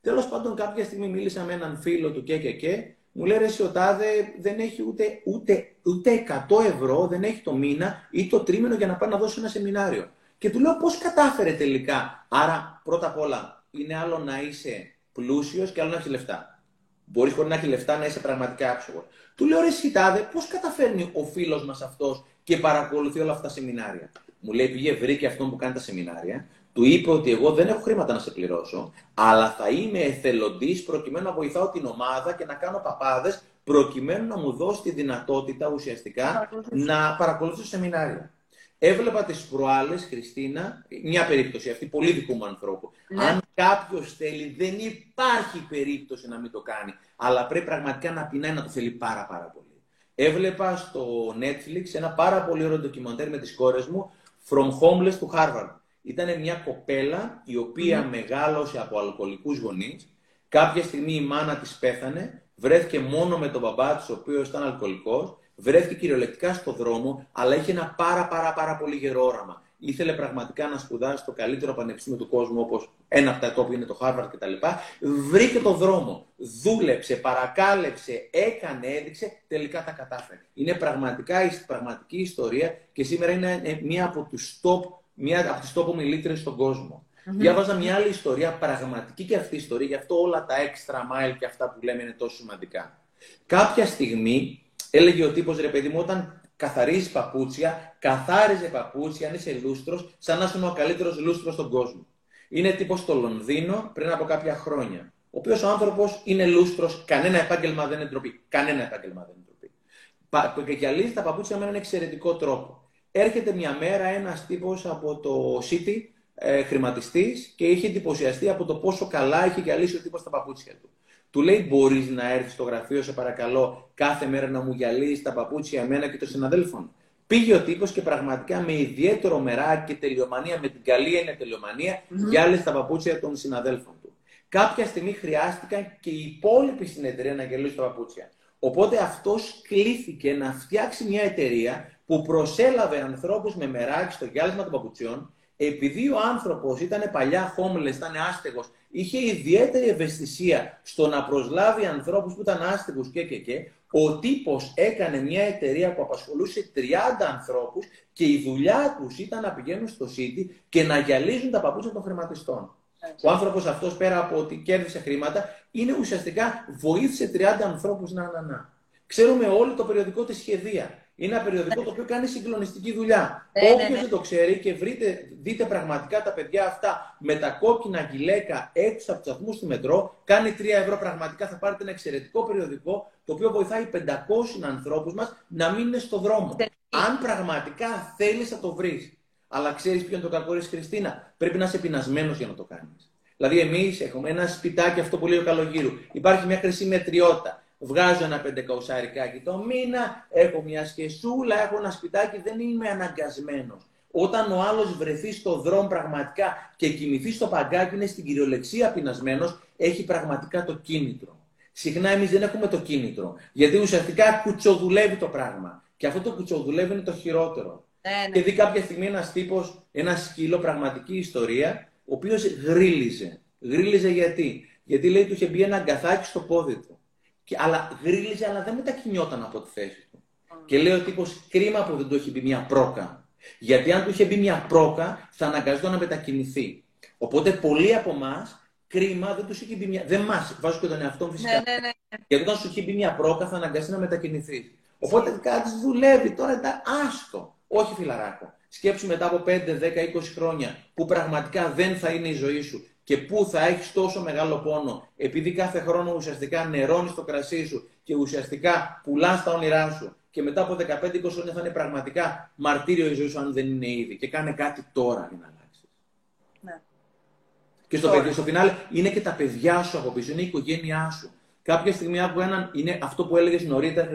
Τέλος πάντων, κάποια στιγμή μίλησα με έναν φίλο του και και και, μου λέει, ρε εσύ ο τάδε δεν έχει ούτε, ούτε, ούτε εκατό ευρώ, δεν έχει το μήνα ή το τρίμηνο για να πάει να δώσει ένα σεμινάριο. Και του λέω, πώς κατάφερε τελικά? Άρα, πρώτα απ' όλα, είναι άλλο να είσαι πλούσιος και άλλο να έχεις λεφτά. Μπορείς χωρίς να έχεις λεφτά να είσαι πραγματικά άψογος. Του λέω, ρε εσύ τάδε, πώς καταφέρνει ο φίλος μας αυτός και παρακολουθεί όλα αυτά τα σεμινάρια? Μου λέει, πήγε, βρήκε αυτόν που κάνει τα σεμινάρια. Του είπε ότι εγώ δεν έχω χρήματα να σε πληρώσω, αλλά θα είμαι εθελοντής προκειμένου να βοηθάω την ομάδα και να κάνω παπάδες, προκειμένου να μου δώσει τη δυνατότητα ουσιαστικά να παρακολουθήσω σεμινάρια. Έβλεπα τις προάλλες, Χριστίνα, μια περίπτωση αυτή, πολύ δικού μου ανθρώπου. Ναι. Αν κάποιος θέλει, δεν υπάρχει περίπτωση να μην το κάνει, αλλά πρέπει πραγματικά να πεινάει να το θέλει πάρα πάρα πολύ. Έβλεπα στο Netflix ένα πάρα πολύ ωραίο ντοκιμαντέρ με τις κόρες μου, From Homeless to Harvard. Ήταν μια κοπέλα η οποία mm. μεγάλωσε από αλκοολικούς γονείς. Κάποια στιγμή η μάνα της πέθανε, βρέθηκε μόνο με τον μπαμπά της, ο οποίος ήταν αλκοολικός, βρέθηκε κυριολεκτικά στο δρόμο, αλλά είχε ένα πάρα πάρα πάρα πολύ γερό όραμα. Ήθελε πραγματικά να σπουδάσει στο καλύτερο πανεπιστήμιο του κόσμου, όπως ένα από τα τόπια είναι το Χάρβαρντ κτλ. Βρήκε τον δρόμο, δούλεψε, παρακάλεψε, έκανε, έδειξε, τελικά τα κατάφερε. Είναι πραγματικά η πραγματική ιστορία και σήμερα είναι μία από τους top. Μία από τις τόπο μιλήτρες στον κόσμο. Mm-hmm. Διάβαζα μια άλλη ιστορία, πραγματική και αυτή η ιστορία, γι' αυτό όλα τα extra mile και αυτά που λέμε είναι τόσο σημαντικά. Κάποια στιγμή έλεγε ο τύπος, ρε παιδί μου, όταν καθαρίζεις παπούτσια, καθάριζε παπούτσια, αν είσαι λούστρος, σαν να είσαι ο καλύτερος λούστρος στον κόσμο. Είναι τύπος στο Λονδίνο πριν από κάποια χρόνια, ο οποίος ο άνθρωπος είναι λούστρος, κανένα επάγγελμα δεν είναι ντροπή. Κανένα επάγγελμα δεν είναι ντροπή. Πα- και αλήθεια, τα παπούτσια με έναν εξαιρετικό τρόπο. Έρχεται μια μέρα ένας τύπος από το City, ε, χρηματιστής, και είχε εντυπωσιαστεί από το πόσο καλά είχε γυαλίσει ο τύπος τα παπούτσια του. Του λέει, μπορείς να έρθεις στο γραφείο, σε παρακαλώ, κάθε μέρα να μου γυαλίσεις τα παπούτσια εμένα και των συναδέλφων? Πήγε ο τύπος και πραγματικά με ιδιαίτερο μεράκι και τελειομανία, με την καλή έννοια τελειομανία, mm-hmm. γυάλισε τα παπούτσια των συναδέλφων του. Κάποια στιγμή χρειάστηκαν και οι υπόλοιποι στην εταιρεία να γυαλίσουν τα παπούτσια. Οπότε αυτός κλήθηκε να φτιάξει μια εταιρεία που προσέλαβε ανθρώπους με μεράκι στο γυάλισμα των παπουτσιών. Επειδή ο άνθρωπος ήταν παλιά homeless, ήταν άστεγος, είχε ιδιαίτερη ευαισθησία στο να προσλάβει ανθρώπους που ήταν άστεγους και και και, ο τύπος έκανε μια εταιρεία που απασχολούσε τριάντα ανθρώπους και η δουλειά τους ήταν να πηγαίνουν στο City και να γυαλίζουν τα παπούτσια των χρηματιστών. Ο άνθρωπος αυτός, πέρα από ότι κέρδισε χρήματα, είναι ουσιαστικά βοήθησε τριάντα ανθρώπους να να να. Ξέρουμε όλοι το περιοδικό της Σχεδία. Είναι ένα περιοδικό το οποίο κάνει συγκλονιστική δουλειά. Ε, Όποιος ναι, ναι. δεν το ξέρει και βρείτε, δείτε πραγματικά τα παιδιά αυτά με τα κόκκινα γυλαίκα έξω από τους σταθμούς του μετρό, κάνει τρία ευρώ πραγματικά, θα πάρετε ένα εξαιρετικό περιοδικό το οποίο βοηθάει πεντακόσιους ανθρώπους μας να μην είναι στο δρόμο. Ε, Αν πραγματικά θέλεις θα το βρεις. Αλλά ξέρεις ποιο είναι το κακό, Χριστίνα? Πρέπει να είσαι πεινασμένος για να το κάνεις. Δηλαδή, εμείς έχουμε ένα σπιτάκι, αυτό που λέει ο Καλογύρου. Υπάρχει μια χρυσή μετριότητα. Βγάζω ένα πεντακοσάρικάκι το μήνα, έχω μια σκεσούλα, έχω ένα σπιτάκι, δεν είμαι αναγκασμένος. Όταν ο άλλος βρεθεί στο δρόμο πραγματικά και κοιμηθεί στο παγκάκι, είναι στην κυριολεξία πεινασμένος, έχει πραγματικά το κίνητρο. Συχνά εμείς δεν έχουμε το κίνητρο. Γιατί ουσιαστικά κουτσοδουλεύει το πράγμα. Και αυτό το κουτσοδουλεύει είναι το χειρότερο. Ναι, ναι. Και δει κάποια στιγμή ένας τύπος, ένα σκύλο, πραγματική ιστορία, ο οποίος γρίλιζε. Γρίλιζε γιατί? Γιατί λέει του είχε μπει ένα αγκαθάκι στο πόδι του. Και, αλλά γρίλιζε, αλλά δεν μετακινιόταν από τη θέση του. Mm. Και λέει ο τύπος, κρίμα που δεν του έχει μπει μια πρόκα. Γιατί αν του είχε μπει μια πρόκα, θα αναγκαζόταν να μετακινηθεί. Οπότε πολλοί από εμάς, κρίμα, δεν του είχε μπει μια. Δεν μας, βάζω και τον εαυτό μου φυσικά. Ναι, ναι, ναι. Γιατί όταν σου είχε μπει μια πρόκα, θα αναγκαστεί να μετακινηθεί. Οπότε κάτι δουλεύει τώρα, τα άστο. Όχι, φιλαράκο. Σκέψου μετά από πέντε, δέκα, είκοσι χρόνια που πραγματικά δεν θα είναι η ζωή σου. Και πού θα έχεις τόσο μεγάλο πόνο, επειδή κάθε χρόνο ουσιαστικά νερώνεις το κρασί σου και ουσιαστικά πουλάς τα όνειρά σου. Και μετά από δεκαπέντε με είκοσι χρόνια θα είναι πραγματικά μαρτύριο η ζωή σου, αν δεν είναι ήδη. Και κάνε κάτι τώρα για να αλλάξεις. Ναι. Και στο, στο φινάλε είναι και τα παιδιά σου από πίσω, είναι η οικογένειά σου. Κάποια στιγμή άκουγα έναν, είναι αυτό που έλεγες νωρίτερα,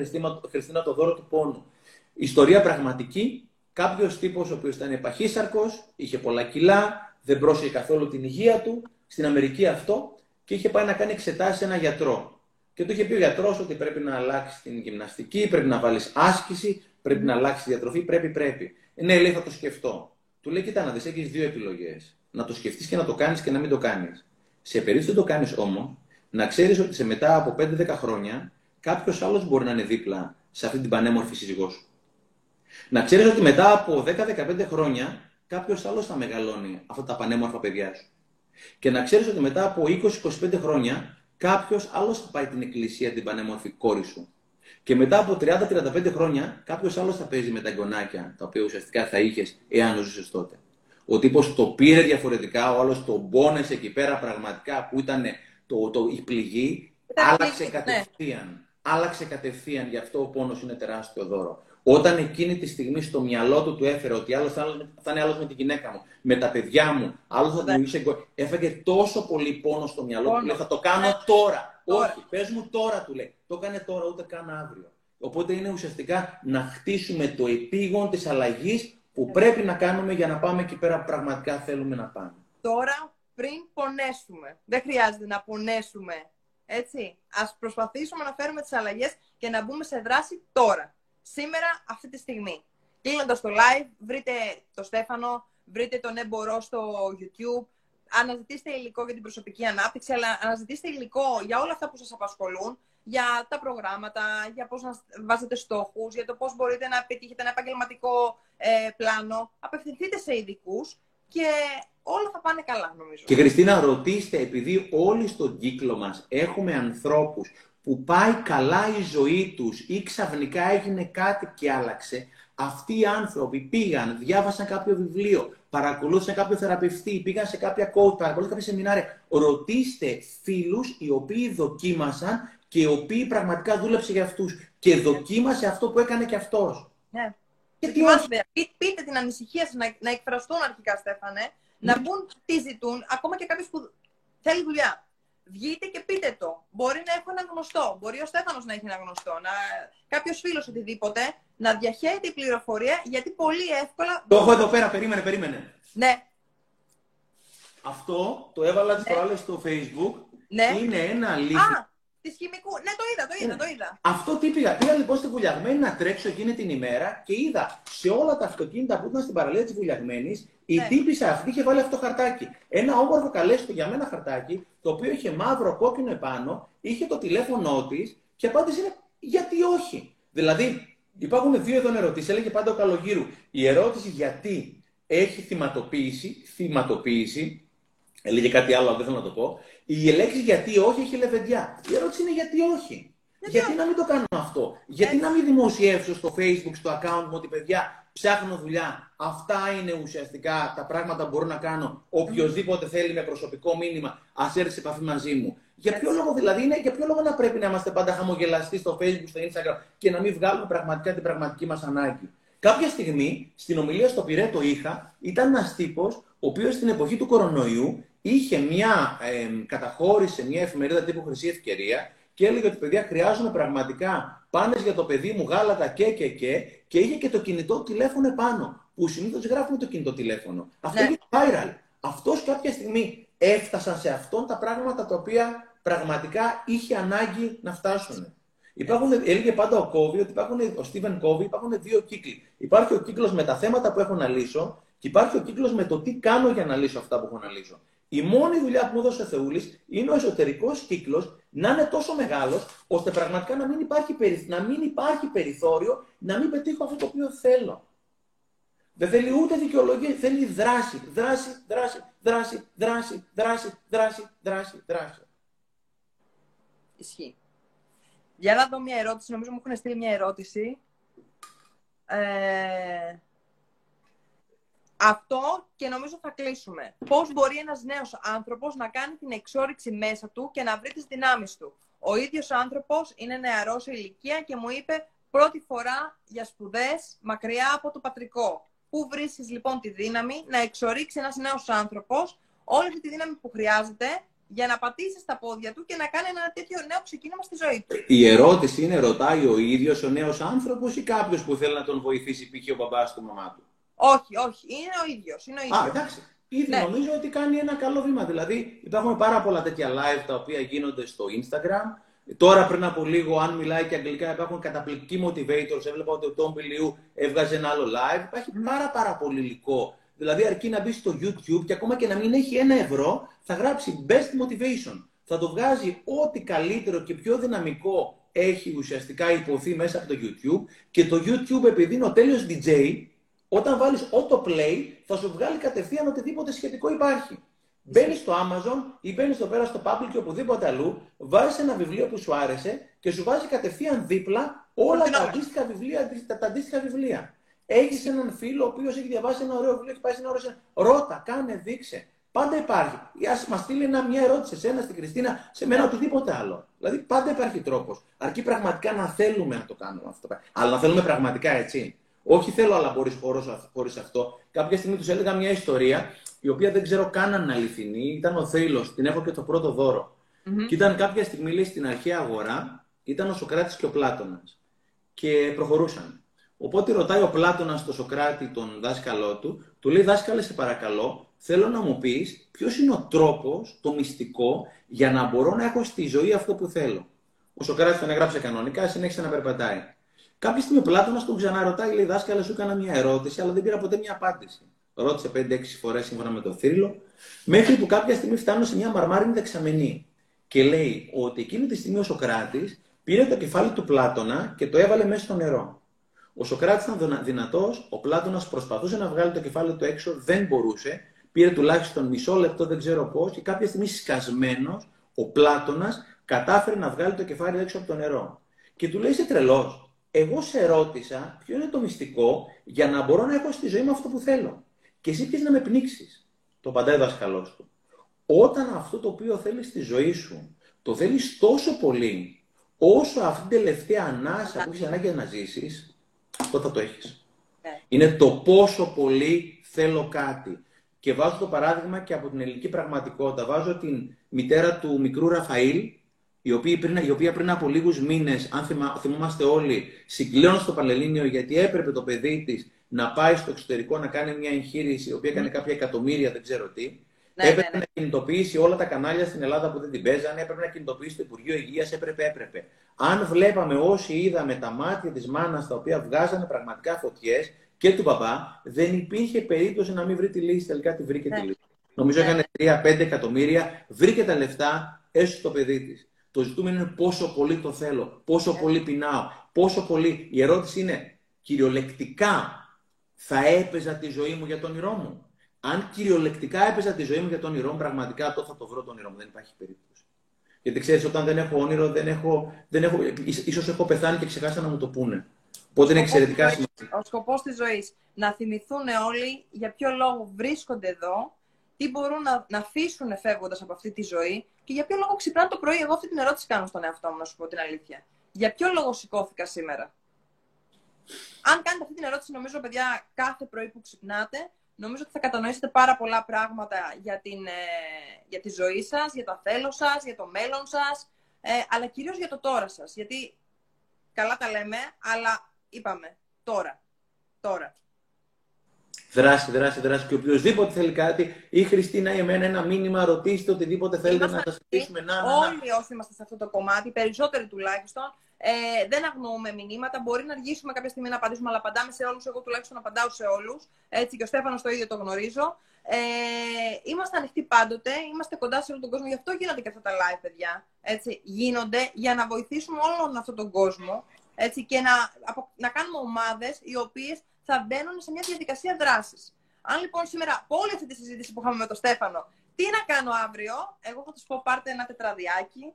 Χριστίνα, το δώρο του πόνου. Ιστορία πραγματική, κάποιος τύπος ο οποίος ήταν επαχύσαρκος, είχε πολλά κιλά, δεν πρόσεχε καθόλου την υγεία του, στην Αμερική αυτό, και είχε πάει να κάνει εξετάσεις σε έναν γιατρό. Και του είχε πει ο γιατρός ότι πρέπει να αλλάξει την γυμναστική, πρέπει να βάλεις άσκηση, πρέπει να αλλάξει τη διατροφή, πρέπει, πρέπει. Ναι, λέει, θα το σκεφτώ. Του λέει, κοιτά να δεις, έχεις δύο επιλογές. Να το σκεφτείς και να το κάνεις και να μην το κάνεις. Σε περίπτωση δεν το κάνεις όμως, να ξέρεις ότι σε μετά από πέντε δέκα χρόνια κάποιος άλλος μπορεί να είναι δίπλα σε αυτή την πανέμορφη σύζυγό σου. Να ξέρεις ότι μετά από δέκα με δεκαπέντε χρόνια κάποιος άλλος θα μεγαλώνει αυτά τα πανέμορφα παιδιά σου. Και να ξέρεις ότι μετά από είκοσι με είκοσι πέντε χρόνια κάποιος άλλος θα πάει την εκκλησία την πανέμορφη κόρη σου. Και μετά από τριάντα με τριάντα πέντε χρόνια κάποιος άλλος θα παίζει με τα γκονάκια τα οποία ουσιαστικά θα είχες εάν ζούσες τότε. Ο τύπος το πήρε διαφορετικά, ο άλλος τον πόνεσε εκεί πέρα πραγματικά που ήταν το, το, η πληγή, άλλαξε πληγή, κατευθείαν. Ναι. Άλλαξε κατευθείαν, γι' αυτό ο πόνος είναι τεράστιο δώρο. Όταν εκείνη τη στιγμή στο μυαλό του του έφερε ότι άλλος θα είναι άλλος με την γυναίκα μου, με τα παιδιά μου, άλλος θα δημιουργήσει εγγονία. Έφεγε τόσο πολύ πόνο στο μυαλό του, λέει, θα το κάνω τώρα. τώρα. Όχι, πες μου τώρα, του λέει. Το έκανε τώρα, ούτε καν αύριο. Οπότε είναι ουσιαστικά να χτίσουμε το επίγον της αλλαγής που πρέπει να κάνουμε για να πάμε εκεί πέρα που πραγματικά θέλουμε να πάμε. Τώρα, πριν πονέσουμε. Δεν χρειάζεται να πονέσουμε. Έτσι. Ας προσπαθήσουμε να φέρουμε τις αλλαγές και να μπούμε σε δράση τώρα. Σήμερα, αυτή τη στιγμή. Κλείνοντας το live, βρείτε το Στέφανο, βρείτε το Ναι Μπορώ στο YouTube, αναζητήστε υλικό για την προσωπική ανάπτυξη, αλλά αναζητήστε υλικό για όλα αυτά που σας απασχολούν, για τα προγράμματα, για πώς να βάζετε στόχους, για το πώς μπορείτε να πετύχετε ένα επαγγελματικό ε, πλάνο. Απευθυνθείτε σε ειδικούς και όλα θα πάνε καλά, νομίζω. Και Χριστίνα, ρωτήστε, επειδή όλοι στον κύκλο μας έχουμε ανθρώπους που πάει καλά η ζωή τους ή ξαφνικά έγινε κάτι και άλλαξε, αυτοί οι άνθρωποι πήγαν, διάβασαν κάποιο βιβλίο, παρακολούθησαν κάποιο θεραπευτή, πήγαν σε κάποια coach, παρακολούθησαν κάποια σεμινάρια. Ρωτήστε φίλους οι οποίοι δοκίμασαν και οι οποίοι πραγματικά δούλεψε για αυτούς και δοκίμασε αυτό που έκανε και αυτός. Ναι. Και θυμάστε, πείτε την ανησυχία σας, να, να εκφραστούν αρχικά, Στέφανε, ναι, να μπουν τι ζητούν, ακόμα και κάποιος που θέλει δουλειά. Βγείτε και πείτε το. Μπορεί να έχω ένα γνωστό, μπορεί ο Στέφανος να έχει ένα γνωστό, να... κάποιος φίλος, οτιδήποτε, να διαχέεται η πληροφορία, γιατί πολύ εύκολα... Το έχω εδώ πέρα, περίμενε, περίμενε. Ναι. Αυτό το έβαλα τις προάλλες στο Facebook. Ναι. Είναι ένα λίθι. Α, της χημικού. Ναι, το είδα, το είδα, ναι. το είδα. Αυτό τι πήγα. Πήγα λοιπόν στη Βουλιαγμένη να τρέξω εκείνη την ημέρα και είδα σε όλα τα αυτοκίνητα που ήταν στην παραλία της Βουλιαγμένης. Η ναι. τύπισσα αυτή είχε βάλει αυτό το χαρτάκι. Ένα όμορφο καλέστο για μένα χαρτάκι, το οποίο είχε μαύρο κόκκινο επάνω, είχε το τηλέφωνό της και απάντησε είναι γιατί όχι. Δηλαδή, υπάρχουν δύο εδώ ερωτήσεις. Έλεγε πάντα ο Καλογύρου. Η ερώτηση γιατί έχει θυματοποίηση, θυματοποίηση, έλεγε κάτι άλλο, αλλά δεν θέλω να το πω. Η λέξη γιατί όχι έχει λεβεντιά. Η ερώτηση είναι γιατί όχι. Γιατί, γιατί να μην το κάνουμε αυτό. Γιατί έτσι να μην δημοσιεύσω στο Facebook, στο account μου ότι παιδιά, ψάχνω δουλειά. Αυτά είναι ουσιαστικά τα πράγματα που μπορώ να κάνω. Οποιοςδήποτε θέλει με προσωπικό μήνυμα, ας έρθει σε επαφή μαζί μου. Για ποιο λόγο δηλαδή είναι, για ποιο λόγο να πρέπει να είμαστε πάντα χαμογελαστοί στο Facebook, στο Instagram και να μην βγάλουμε πραγματικά την πραγματική μας ανάγκη. Κάποια στιγμή, στην ομιλία στο Πυρέτο είχα, ήταν ένας τύπος, ο οποίος στην εποχή του κορονοϊού είχε μια ε, καταχώρηση, μια εφημερίδα τύπου Χρυσή Ευκαιρία και έλεγε ότι παιδιά χρειάζομαι πραγματικά πάνες για το παιδί μου, γάλατα και και και, και είχε και το κινητό τηλέφωνο επάνω, που συνήθως γράφουμε το κινητό τηλέφωνο. Αυτό είναι viral. Αυτός κάποια στιγμή έφτασαν σε αυτόν τα πράγματα τα οποία πραγματικά είχε ανάγκη να φτάσουν. Υπάρχουν, έλεγε πάντα ο Κόβι, ότι υπάρχουν, ο Στίβεν Κόβι, υπάρχουν δύο κύκλοι. Υπάρχει ο κύκλος με τα θέματα που έχω να λύσω και υπάρχει ο κύκλος με το τι κάνω για να λύσω αυτά που έχω να λύσω. Η μόνη δουλειά που μου έδωσε ο Θεούλης είναι ο εσωτερικός κύκλος να είναι τόσο μεγάλος, ώστε πραγματικά να μην υπάρχει, περι... να μην υπάρχει περιθώριο, να μην πετύχω αυτό το οποίο θέλω. Δεν θέλει ούτε δικαιολογία, θέλει δράση, δράση, δράση, δράση, δράση, δράση, δράση, δράση, δράση. Ισχύει. Για να δω μια ερώτηση, νομίζω μου έχουν στείλει μια ερώτηση. Ε... Αυτό και νομίζω θα κλείσουμε. Πώς μπορεί ένας νέος άνθρωπος να κάνει την εξόρυξη μέσα του και να βρει τις δυνάμεις του. Ο ίδιος άνθρωπος είναι νεαρός σε ηλικία και μου είπε πρώτη φορά για σπουδές μακριά από το πατρικό. Πού βρίσκεις λοιπόν τη δύναμη να εξορύξει ένας νέος άνθρωπος όλη αυτή τη δύναμη που χρειάζεται για να πατήσει στα πόδια του και να κάνει ένα τέτοιο νέο ξεκίνημα στη ζωή του. Η ερώτηση είναι, ρωτάει ο ίδιος ο νέος άνθρωπος ή κάποιος που θέλει να τον βοηθήσει, π.χ. ο μπαμπάς του, η μαμά του? Όχι, όχι. Είναι ο ίδιος. Είναι ο ίδιος. Α, εντάξει. Ήδη ναι. Νομίζω ότι κάνει ένα καλό βήμα. Δηλαδή, υπάρχουν πάρα πολλά τέτοια live τα οποία γίνονται στο Instagram. Τώρα, πριν από λίγο, αν μιλάει και αγγλικά, υπάρχουν καταπληκτικοί motivators. Έβλεπα ότι ο Τόμπιλιού έβγαζε ένα άλλο live. Υπάρχει πάρα, πάρα πολύ υλικό. Δηλαδή, αρκεί να μπει στο YouTube και ακόμα και να μην έχει ένα ευρώ, θα γράψει best motivation. Θα το βγάζει ό,τι καλύτερο και πιο δυναμικό έχει ουσιαστικά υποθεί μέσα από το YouTube. Και το YouTube, επειδή είναι ο τέλειος ντι τζέι, όταν βάλεις auto-play, θα σου βγάλει κατευθείαν οτιδήποτε σχετικό υπάρχει. Μπαίνεις στο Amazon ή μπαίνεις στο πέρα στο Public και οπουδήποτε αλλού, βάζεις ένα βιβλίο που σου άρεσε και σου βάζει κατευθείαν δίπλα όλα τα αντίστοιχα βιβλία. Τα, τα αντίστοιχα βιβλία. Έχεις έναν φίλο ο οποίος έχει διαβάσει ένα ωραίο βιβλίο και πάει σε ένα ωραίο. Σε... Ρώτα, κάνε, δείξε. Πάντα υπάρχει. Ή ας μας στείλει ένα, μια ερώτηση σε ένα, στην Κριστίνα, σε μένα, οτιδήποτε άλλο. Δηλαδή πάντα υπάρχει τρόπος. Αρκεί πραγματικά να θέλουμε να το κάνουμε αυτό. Αλλά να θέλουμε πραγματικά, έτσι. Όχι θέλω, αλλά χωρίς αυτό. Κάποια στιγμή τους έλεγα μια ιστορία, η οποία δεν ξέρω καν αν αληθινή. Ήταν ο Θέιλος, την έχω και το πρώτο δώρο. Mm-hmm. Και ήταν κάποια στιγμή, λέει, στην αρχαία αγορά, ήταν ο Σοκράτης και ο Πλάτωνας. Και προχωρούσαν. Οπότε ρωτάει ο Πλάτωνας τον Σοκράτη, τον δάσκαλό του, του λέει: δάσκαλε, σε παρακαλώ, θέλω να μου πεις ποιος είναι ο τρόπος, το μυστικό, για να μπορώ να έχω στη ζωή αυτό που θέλω. Ο Σοκράτης τον έγραψε κανονικά, συνέχισε να περπατάει. Κάποια στιγμή ο Πλάτωνας τον ξαναρωτάει, λέει: δάσκαλε, σου έκανα μια ερώτηση, αλλά δεν πήρα ποτέ μια απάντηση. Ρώτησε πέντε έξι φορές σύμφωνα με τον θρύλο, μέχρι που κάποια στιγμή φτάνω σε μια μαρμάρινη δεξαμενή. Και λέει ότι εκείνη τη στιγμή ο Σοκράτης πήρε το κεφάλι του Πλάτωνα και το έβαλε μέσα στο νερό. Ο Σοκράτης ήταν δυνατός, ο Πλάτωνας προσπαθούσε να βγάλει το κεφάλι του έξω, δεν μπορούσε, πήρε τουλάχιστον μισό λεπτό, δεν ξέρω πώς, και κάποια στιγμή σκασμένος ο Πλάτωνας κατάφερε να βγάλει το κεφάλι έξω από το νερό. Και του λέει: είσαι τρελός? Εγώ σε ρώτησα ποιο είναι το μυστικό για να μπορώ να έχω στη ζωή μου αυτό που θέλω. Και εσύ πιες να με πνίξεις. Το απαντάει ο δάσκαλός του. Όταν αυτό το οποίο θέλεις στη ζωή σου το θέλεις τόσο πολύ, όσο αυτή την τελευταία ανάσα που έχεις ανάγκη να ζήσεις, αυτό θα το έχεις. Yeah. Είναι το πόσο πολύ θέλω κάτι. Και βάζω το παράδειγμα και από την ελληνική πραγματικότητα. Βάζω την μητέρα του μικρού Ραφαήλ, η οποία πριν, η οποία πριν από λίγους μήνες, αν θυμα, θυμόμαστε όλοι, συγκλέον στο Παλελίνιο, γιατί έπρεπε το παιδί της να πάει στο εξωτερικό να κάνει μια εγχείρηση, η οποία έκανε κάποια εκατομμύρια, δεν ξέρω τι. Ναι, έπρεπε ναι, ναι. να κινητοποιήσει όλα τα κανάλια στην Ελλάδα που δεν την παίζανε, έπρεπε να κινητοποιήσει το Υπουργείο Υγείας, έπρεπε, έπρεπε. Αν βλέπαμε όσοι είδαμε τα μάτια της μάνας, τα οποία βγάζανε πραγματικά φωτιές, και του μπαμπά, δεν υπήρχε περίπτωση να μην βρει τη λύση. Τελικά τη βρήκε ναι. τη λύση. Νομίζω έκανε ναι. τρία πέντε εκατομμύρια, βρήκε τα λεφτά, έσωσε το παιδί της. Το ζητούμενο είναι πόσο πολύ το θέλω, πόσο ναι. πολύ πεινάω, πόσο πολύ. Η ερώτηση είναι, κυριολεκτικά θα έπαιζα τη ζωή μου για το όνειρό μου? Αν κυριολεκτικά έπαιζα τη ζωή μου για το όνειρό μου, πραγματικά το θα το βρω το όνειρό μου. Δεν υπάρχει περίπτωση. Γιατί ξέρεις, όταν δεν έχω όνειρο, δεν έχω, δεν έχω, ίσως έχω πεθάνει και ξεχάσα να μου το πούνε. Οπότε είναι εξαιρετικά σημαντικό. Ο σκοπός της ζωής. Να θυμηθούν όλοι για ποιο λόγο βρίσκονται εδώ, τι μπορούν να, να αφήσουν φεύγοντας από αυτή τη ζωή και για ποιο λόγο ξυπνάνε το πρωί. Εγώ αυτή την ερώτηση κάνω στον εαυτό μου, να σου πω την αλήθεια. Για ποιο λόγο σηκώθηκα σήμερα? Αν κάνετε αυτή την ερώτηση, νομίζω, παιδιά, κάθε πρωί που ξυπνάτε, νομίζω ότι θα κατανοήσετε πάρα πολλά πράγματα για, την, ε, για τη ζωή σας, για το θέλω σας, για το μέλλον σας, ε, αλλά κυρίως για το τώρα σας. Γιατί καλά τα λέμε, αλλά είπαμε τώρα. τώρα. Δράση, δράση, δράση. Και οποιοδήποτε θέλει κάτι, η Χριστίνα ή εμένα, ένα μήνυμα, ρωτήστε οτιδήποτε θέλετε, είμαστε να σας στήσουμε. Να, να, να. Όλοι όσοι είμαστε σε αυτό το κομμάτι, περισσότεροι τουλάχιστον, Ε, δεν αγνοούμε μηνύματα. Μπορεί να αργήσουμε κάποια στιγμή να απαντήσουμε, αλλά απαντάμε σε όλους. Εγώ τουλάχιστον απαντάω σε όλους. Έτσι, και ο Στέφανος το ίδιο το γνωρίζω. Ε, είμαστε ανοιχτοί πάντοτε. Είμαστε κοντά σε όλο τον κόσμο. Γι' αυτό γίνονται και αυτά τα live, παιδιά. Έτσι, γίνονται για να βοηθήσουμε όλον αυτόν τον κόσμο. Έτσι, και να, να κάνουμε ομάδες οι οποίες θα μπαίνουν σε μια διαδικασία δράσης. Αν λοιπόν σήμερα, από όλη αυτή τη συζήτηση που είχαμε με τον Στέφανο, τι να κάνω αύριο, εγώ θα τους πω: πάρτε ένα τετραδιάκι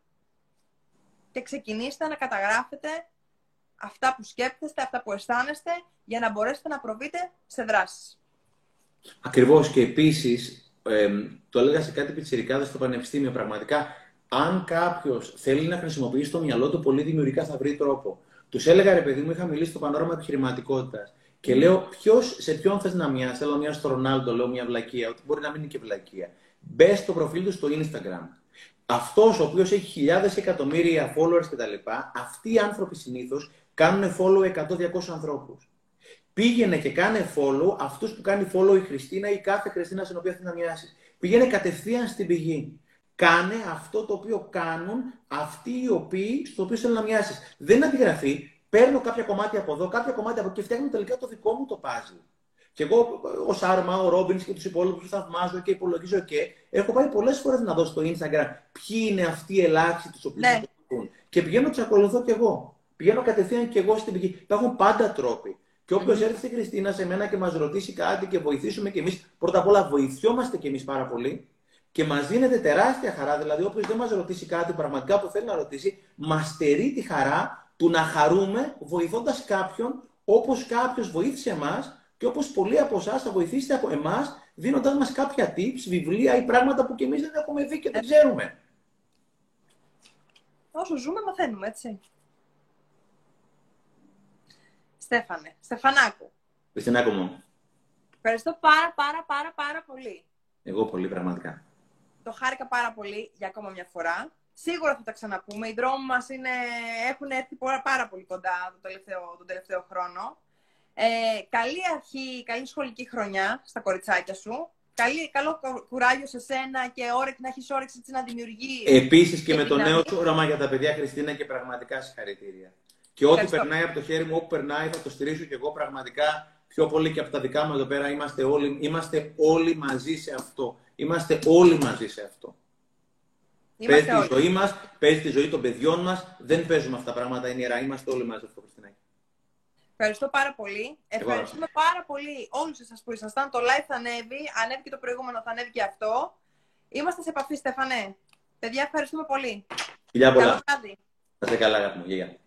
και ξεκινήστε να καταγράφετε αυτά που σκέφτεστε, αυτά που αισθάνεστε, για να μπορέσετε να προβείτε σε δράσεις. Ακριβώς. Και επίσης, ε, το έλεγα σε κάτι πιτσιρικάδες στο πανεπιστήμιο, πραγματικά, αν κάποιος θέλει να χρησιμοποιήσει το μυαλό του πολύ δημιουργικά, θα βρει τρόπο. Τους έλεγα, ρε παιδί μου, είχα μιλήσει στο πανόραμα επιχειρηματικότητας. Και λέω: ποιος, σε ποιον θες να μοιάσεις? Θέλω να μοιάσω στο Ρονάλντο, λέω μια βλακεία, ότι μπορεί να μην είναι και βλακεία. Μπες στο προφίλ του στο Instagram αυτός ο οποίος έχει χιλιάδες εκατομμύρια followers κτλ., αυτοί οι άνθρωποι συνήθως κάνουν follow εκατό διακόσια ανθρώπους. Πήγαινε και κάνε follow αυτούς που κάνει follow η Χριστίνα ή κάθε Χριστίνα στην οποία θέλει να μοιράσει. Πήγαινε κατευθείαν στην πηγή. Κάνε αυτό το οποίο κάνουν αυτοί οι οποίοι στο οποίο θέλουν να μοιράσει. Δεν αντιγραφεί. Παίρνω κάποια κομμάτια από εδώ, κάποια κομμάτια από εκεί και φτιάχνω τελικά το δικό μου το πάζλ. Και εγώ, ο Σάρμα, ο Ρόμπιν και τους υπόλοιπους θαυμάζω και υπολογίζω και έχω πάει πολλές φορές να δω στο Instagram ποιοι είναι αυτοί οι ελάχιστοι τους οποίους ναι. το και πηγαίνω τους ακολουθώ κι εγώ. Πηγαίνω κατευθείαν κι εγώ στην πηγή. Υπάρχουν πάντα τρόποι. Και όποιος mm-hmm. έρθει στην Χριστίνα σε μένα και μας ρωτήσει κάτι και βοηθήσουμε κι εμείς, πρώτα απ' όλα βοηθιόμαστε κι εμείς πάρα πολύ και μας δίνεται τεράστια χαρά. Δηλαδή, όποιος δεν μας ρωτήσει κάτι πραγματικά που θέλει να ρωτήσει, μας στερεί τη χαρά του να χαρούμε βοηθώντας κάποιον όπως κάποιος βοήθησε εμάς. Και όπως πολλοί από εσάς θα βοηθήσετε από εμάς, δίνοντάς μας κάποια tips, βιβλία ή πράγματα που κι εμείς δεν έχουμε δει και δεν ξέρουμε. Όσο ζούμε, μαθαίνουμε, έτσι. Στέφανε, Στεφανάκου. Χριστινάκου μου. Ευχαριστώ πάρα πάρα πάρα πάρα πολύ. Εγώ πολύ, πραγματικά. Το χάρηκα πάρα πολύ για ακόμα μια φορά. Σίγουρα θα τα ξαναπούμε. Οι δρόμοι μας είναι... έχουν έρθει πάρα πολύ κοντά τον τελευταίο, τον τελευταίο χρόνο. Ε, καλή αρχή, καλή σχολική χρονιά στα κοριτσάκια σου. Καλή, καλό κουράγιο σε σένα και όρεξη, να έχεις όρεξη έτσι, να δημιουργεί. Επίσης και με το νέο σου όραμα για τα παιδιά, Χριστίνα, και πραγματικά συγχαρητήρια. Και ό,τι περνάει από το χέρι μου, όπου περνάει, θα το στηρίζω και εγώ πραγματικά πιο πολύ και από τα δικά μου εδώ πέρα. Είμαστε όλοι, είμαστε όλοι μαζί σε αυτό. Είμαστε όλοι μαζί σε αυτό. Παίζει τη ζωή μας, παίζει τη ζωή των παιδιών μας. Δεν παίζουμε αυτά τα πράγματα, είναι ιερά. Είμαστε όλοι μαζί αυτό, Χριστίνα. Ευχαριστώ πάρα πολύ. Ευχαριστούμε πάρα πολύ όλους εσάς που ήσασταν. Το live θα ανέβει. Ανέβηκε το προηγούμενο, θα ανέβει και αυτό. Είμαστε σε επαφή, Στέφανε. Παιδιά, ευχαριστούμε πολύ. Φιλιά πολλά. Θα είστε καλά, αγάπη μου.